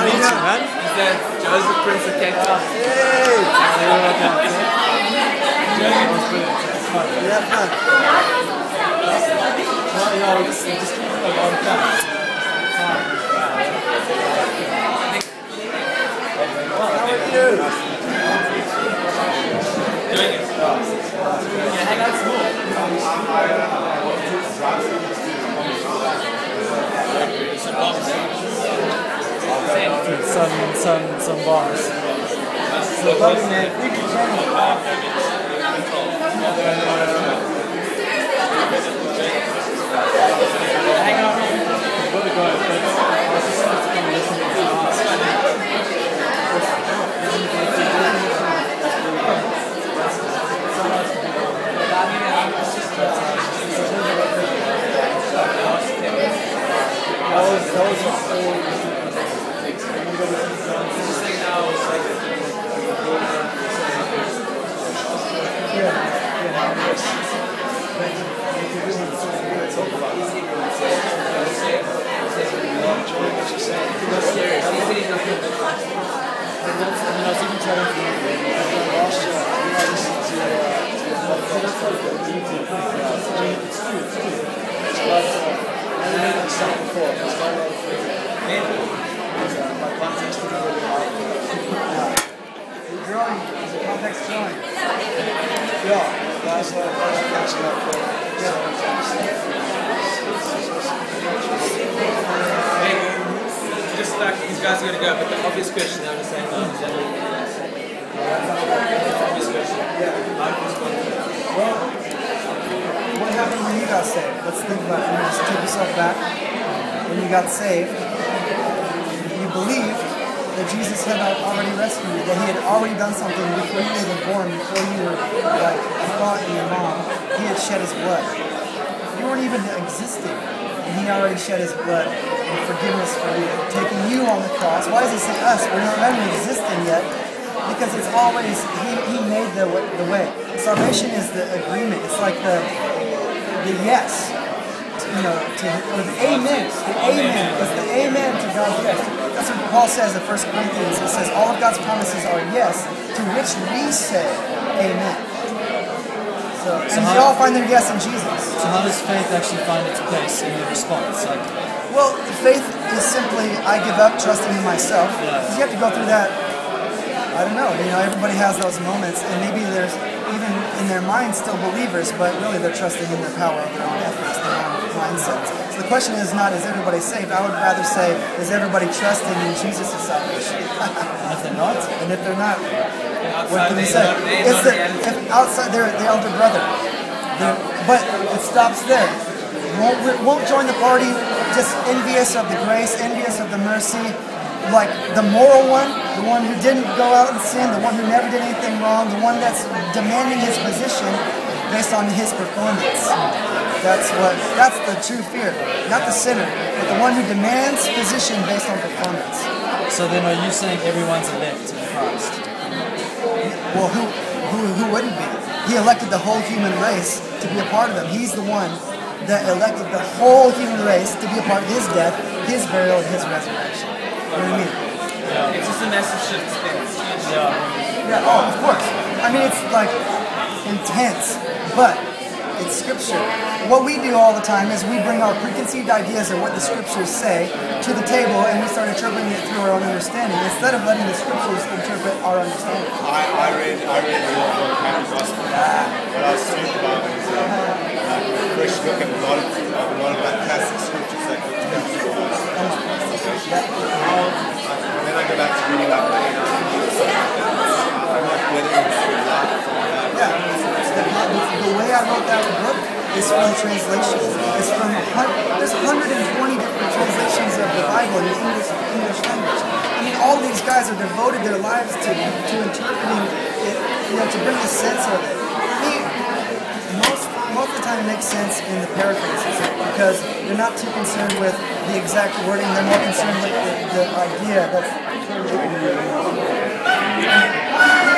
meet you, man. He's Joseph Prince of Cantor. Hey! Yeah, man. Yeah, we'll just keep it a long time. How are you? Some some some bars. So lovely man. We can turn it off. Hang on. Where to go? I just want to come listen to the saved, you believed that Jesus had already rescued you, that he had already done something before you were born, before you were like a thought in your mom. He had shed his blood. You weren't even existing, and he already shed his blood in forgiveness for you, taking you on the cross. Why does he say us? We're not even existing yet, because it's always he, he made the, the way. Salvation is the agreement. It's like the the yes. You know, to, or the amen, the amen, it's the amen to God's yes. That's what Paul says in First Corinthians. It says, all of God's promises are yes, to which we say amen. So, and so they all find their yes in Jesus. So how does faith actually find its place in your response? Like, well, faith is simply, I give up trusting in myself. Yeah. You have to go through that, I don't know, you know, everybody has those moments, and maybe there's, even in their mind, still believers, but really they're trusting in their power of their own efforts. Mindset. So the question is not, is everybody saved? I would rather say, is everybody trusting in Jesus' salvation? And if they're not, and if they're not, what can we say? It's the, if outside, they're the elder brother. They're, but it stops there. Won't, won't join the party, just envious of the grace, envious of the mercy, like the moral one, the one who didn't go out and sin, the one who never did anything wrong, the one that's demanding his position based on his performance. That's what. That's the true fear, not the sinner, but the one who demands position based on performance. So then, are you saying everyone's elect in Christ? Well, who, who, who wouldn't be? He elected the whole human race to be a part of them. He's the one that elected the whole human race to be a part of His death, His burial, and His resurrection. You know what I mean? Yeah. It's just a massive shift. Yeah. Yeah. Oh, of course. I mean, it's like intense, but. It's scripture. What we do all the time is we bring our preconceived ideas of what the scriptures say to the table and we start interpreting it through our own understanding instead of letting the scriptures interpret our understanding. I, I read I read a lot of Harry's gospel. What I was thinking about is uh, uh, fresh look at a lot of a lot of fantastic scriptures that go together with us. And then I go back to reading up my own I'm not getting a lot from that. Yeah. The way I wrote that book is from translation. It's from there's one hundred twenty different translations of the Bible in English English language. I mean, all these guys are devoted their lives to to interpreting it, you know, to bring a sense of it. He, most most of the time, it makes sense in the paraphrases because they're not too concerned with the exact wording. They're more concerned with the, the idea that's.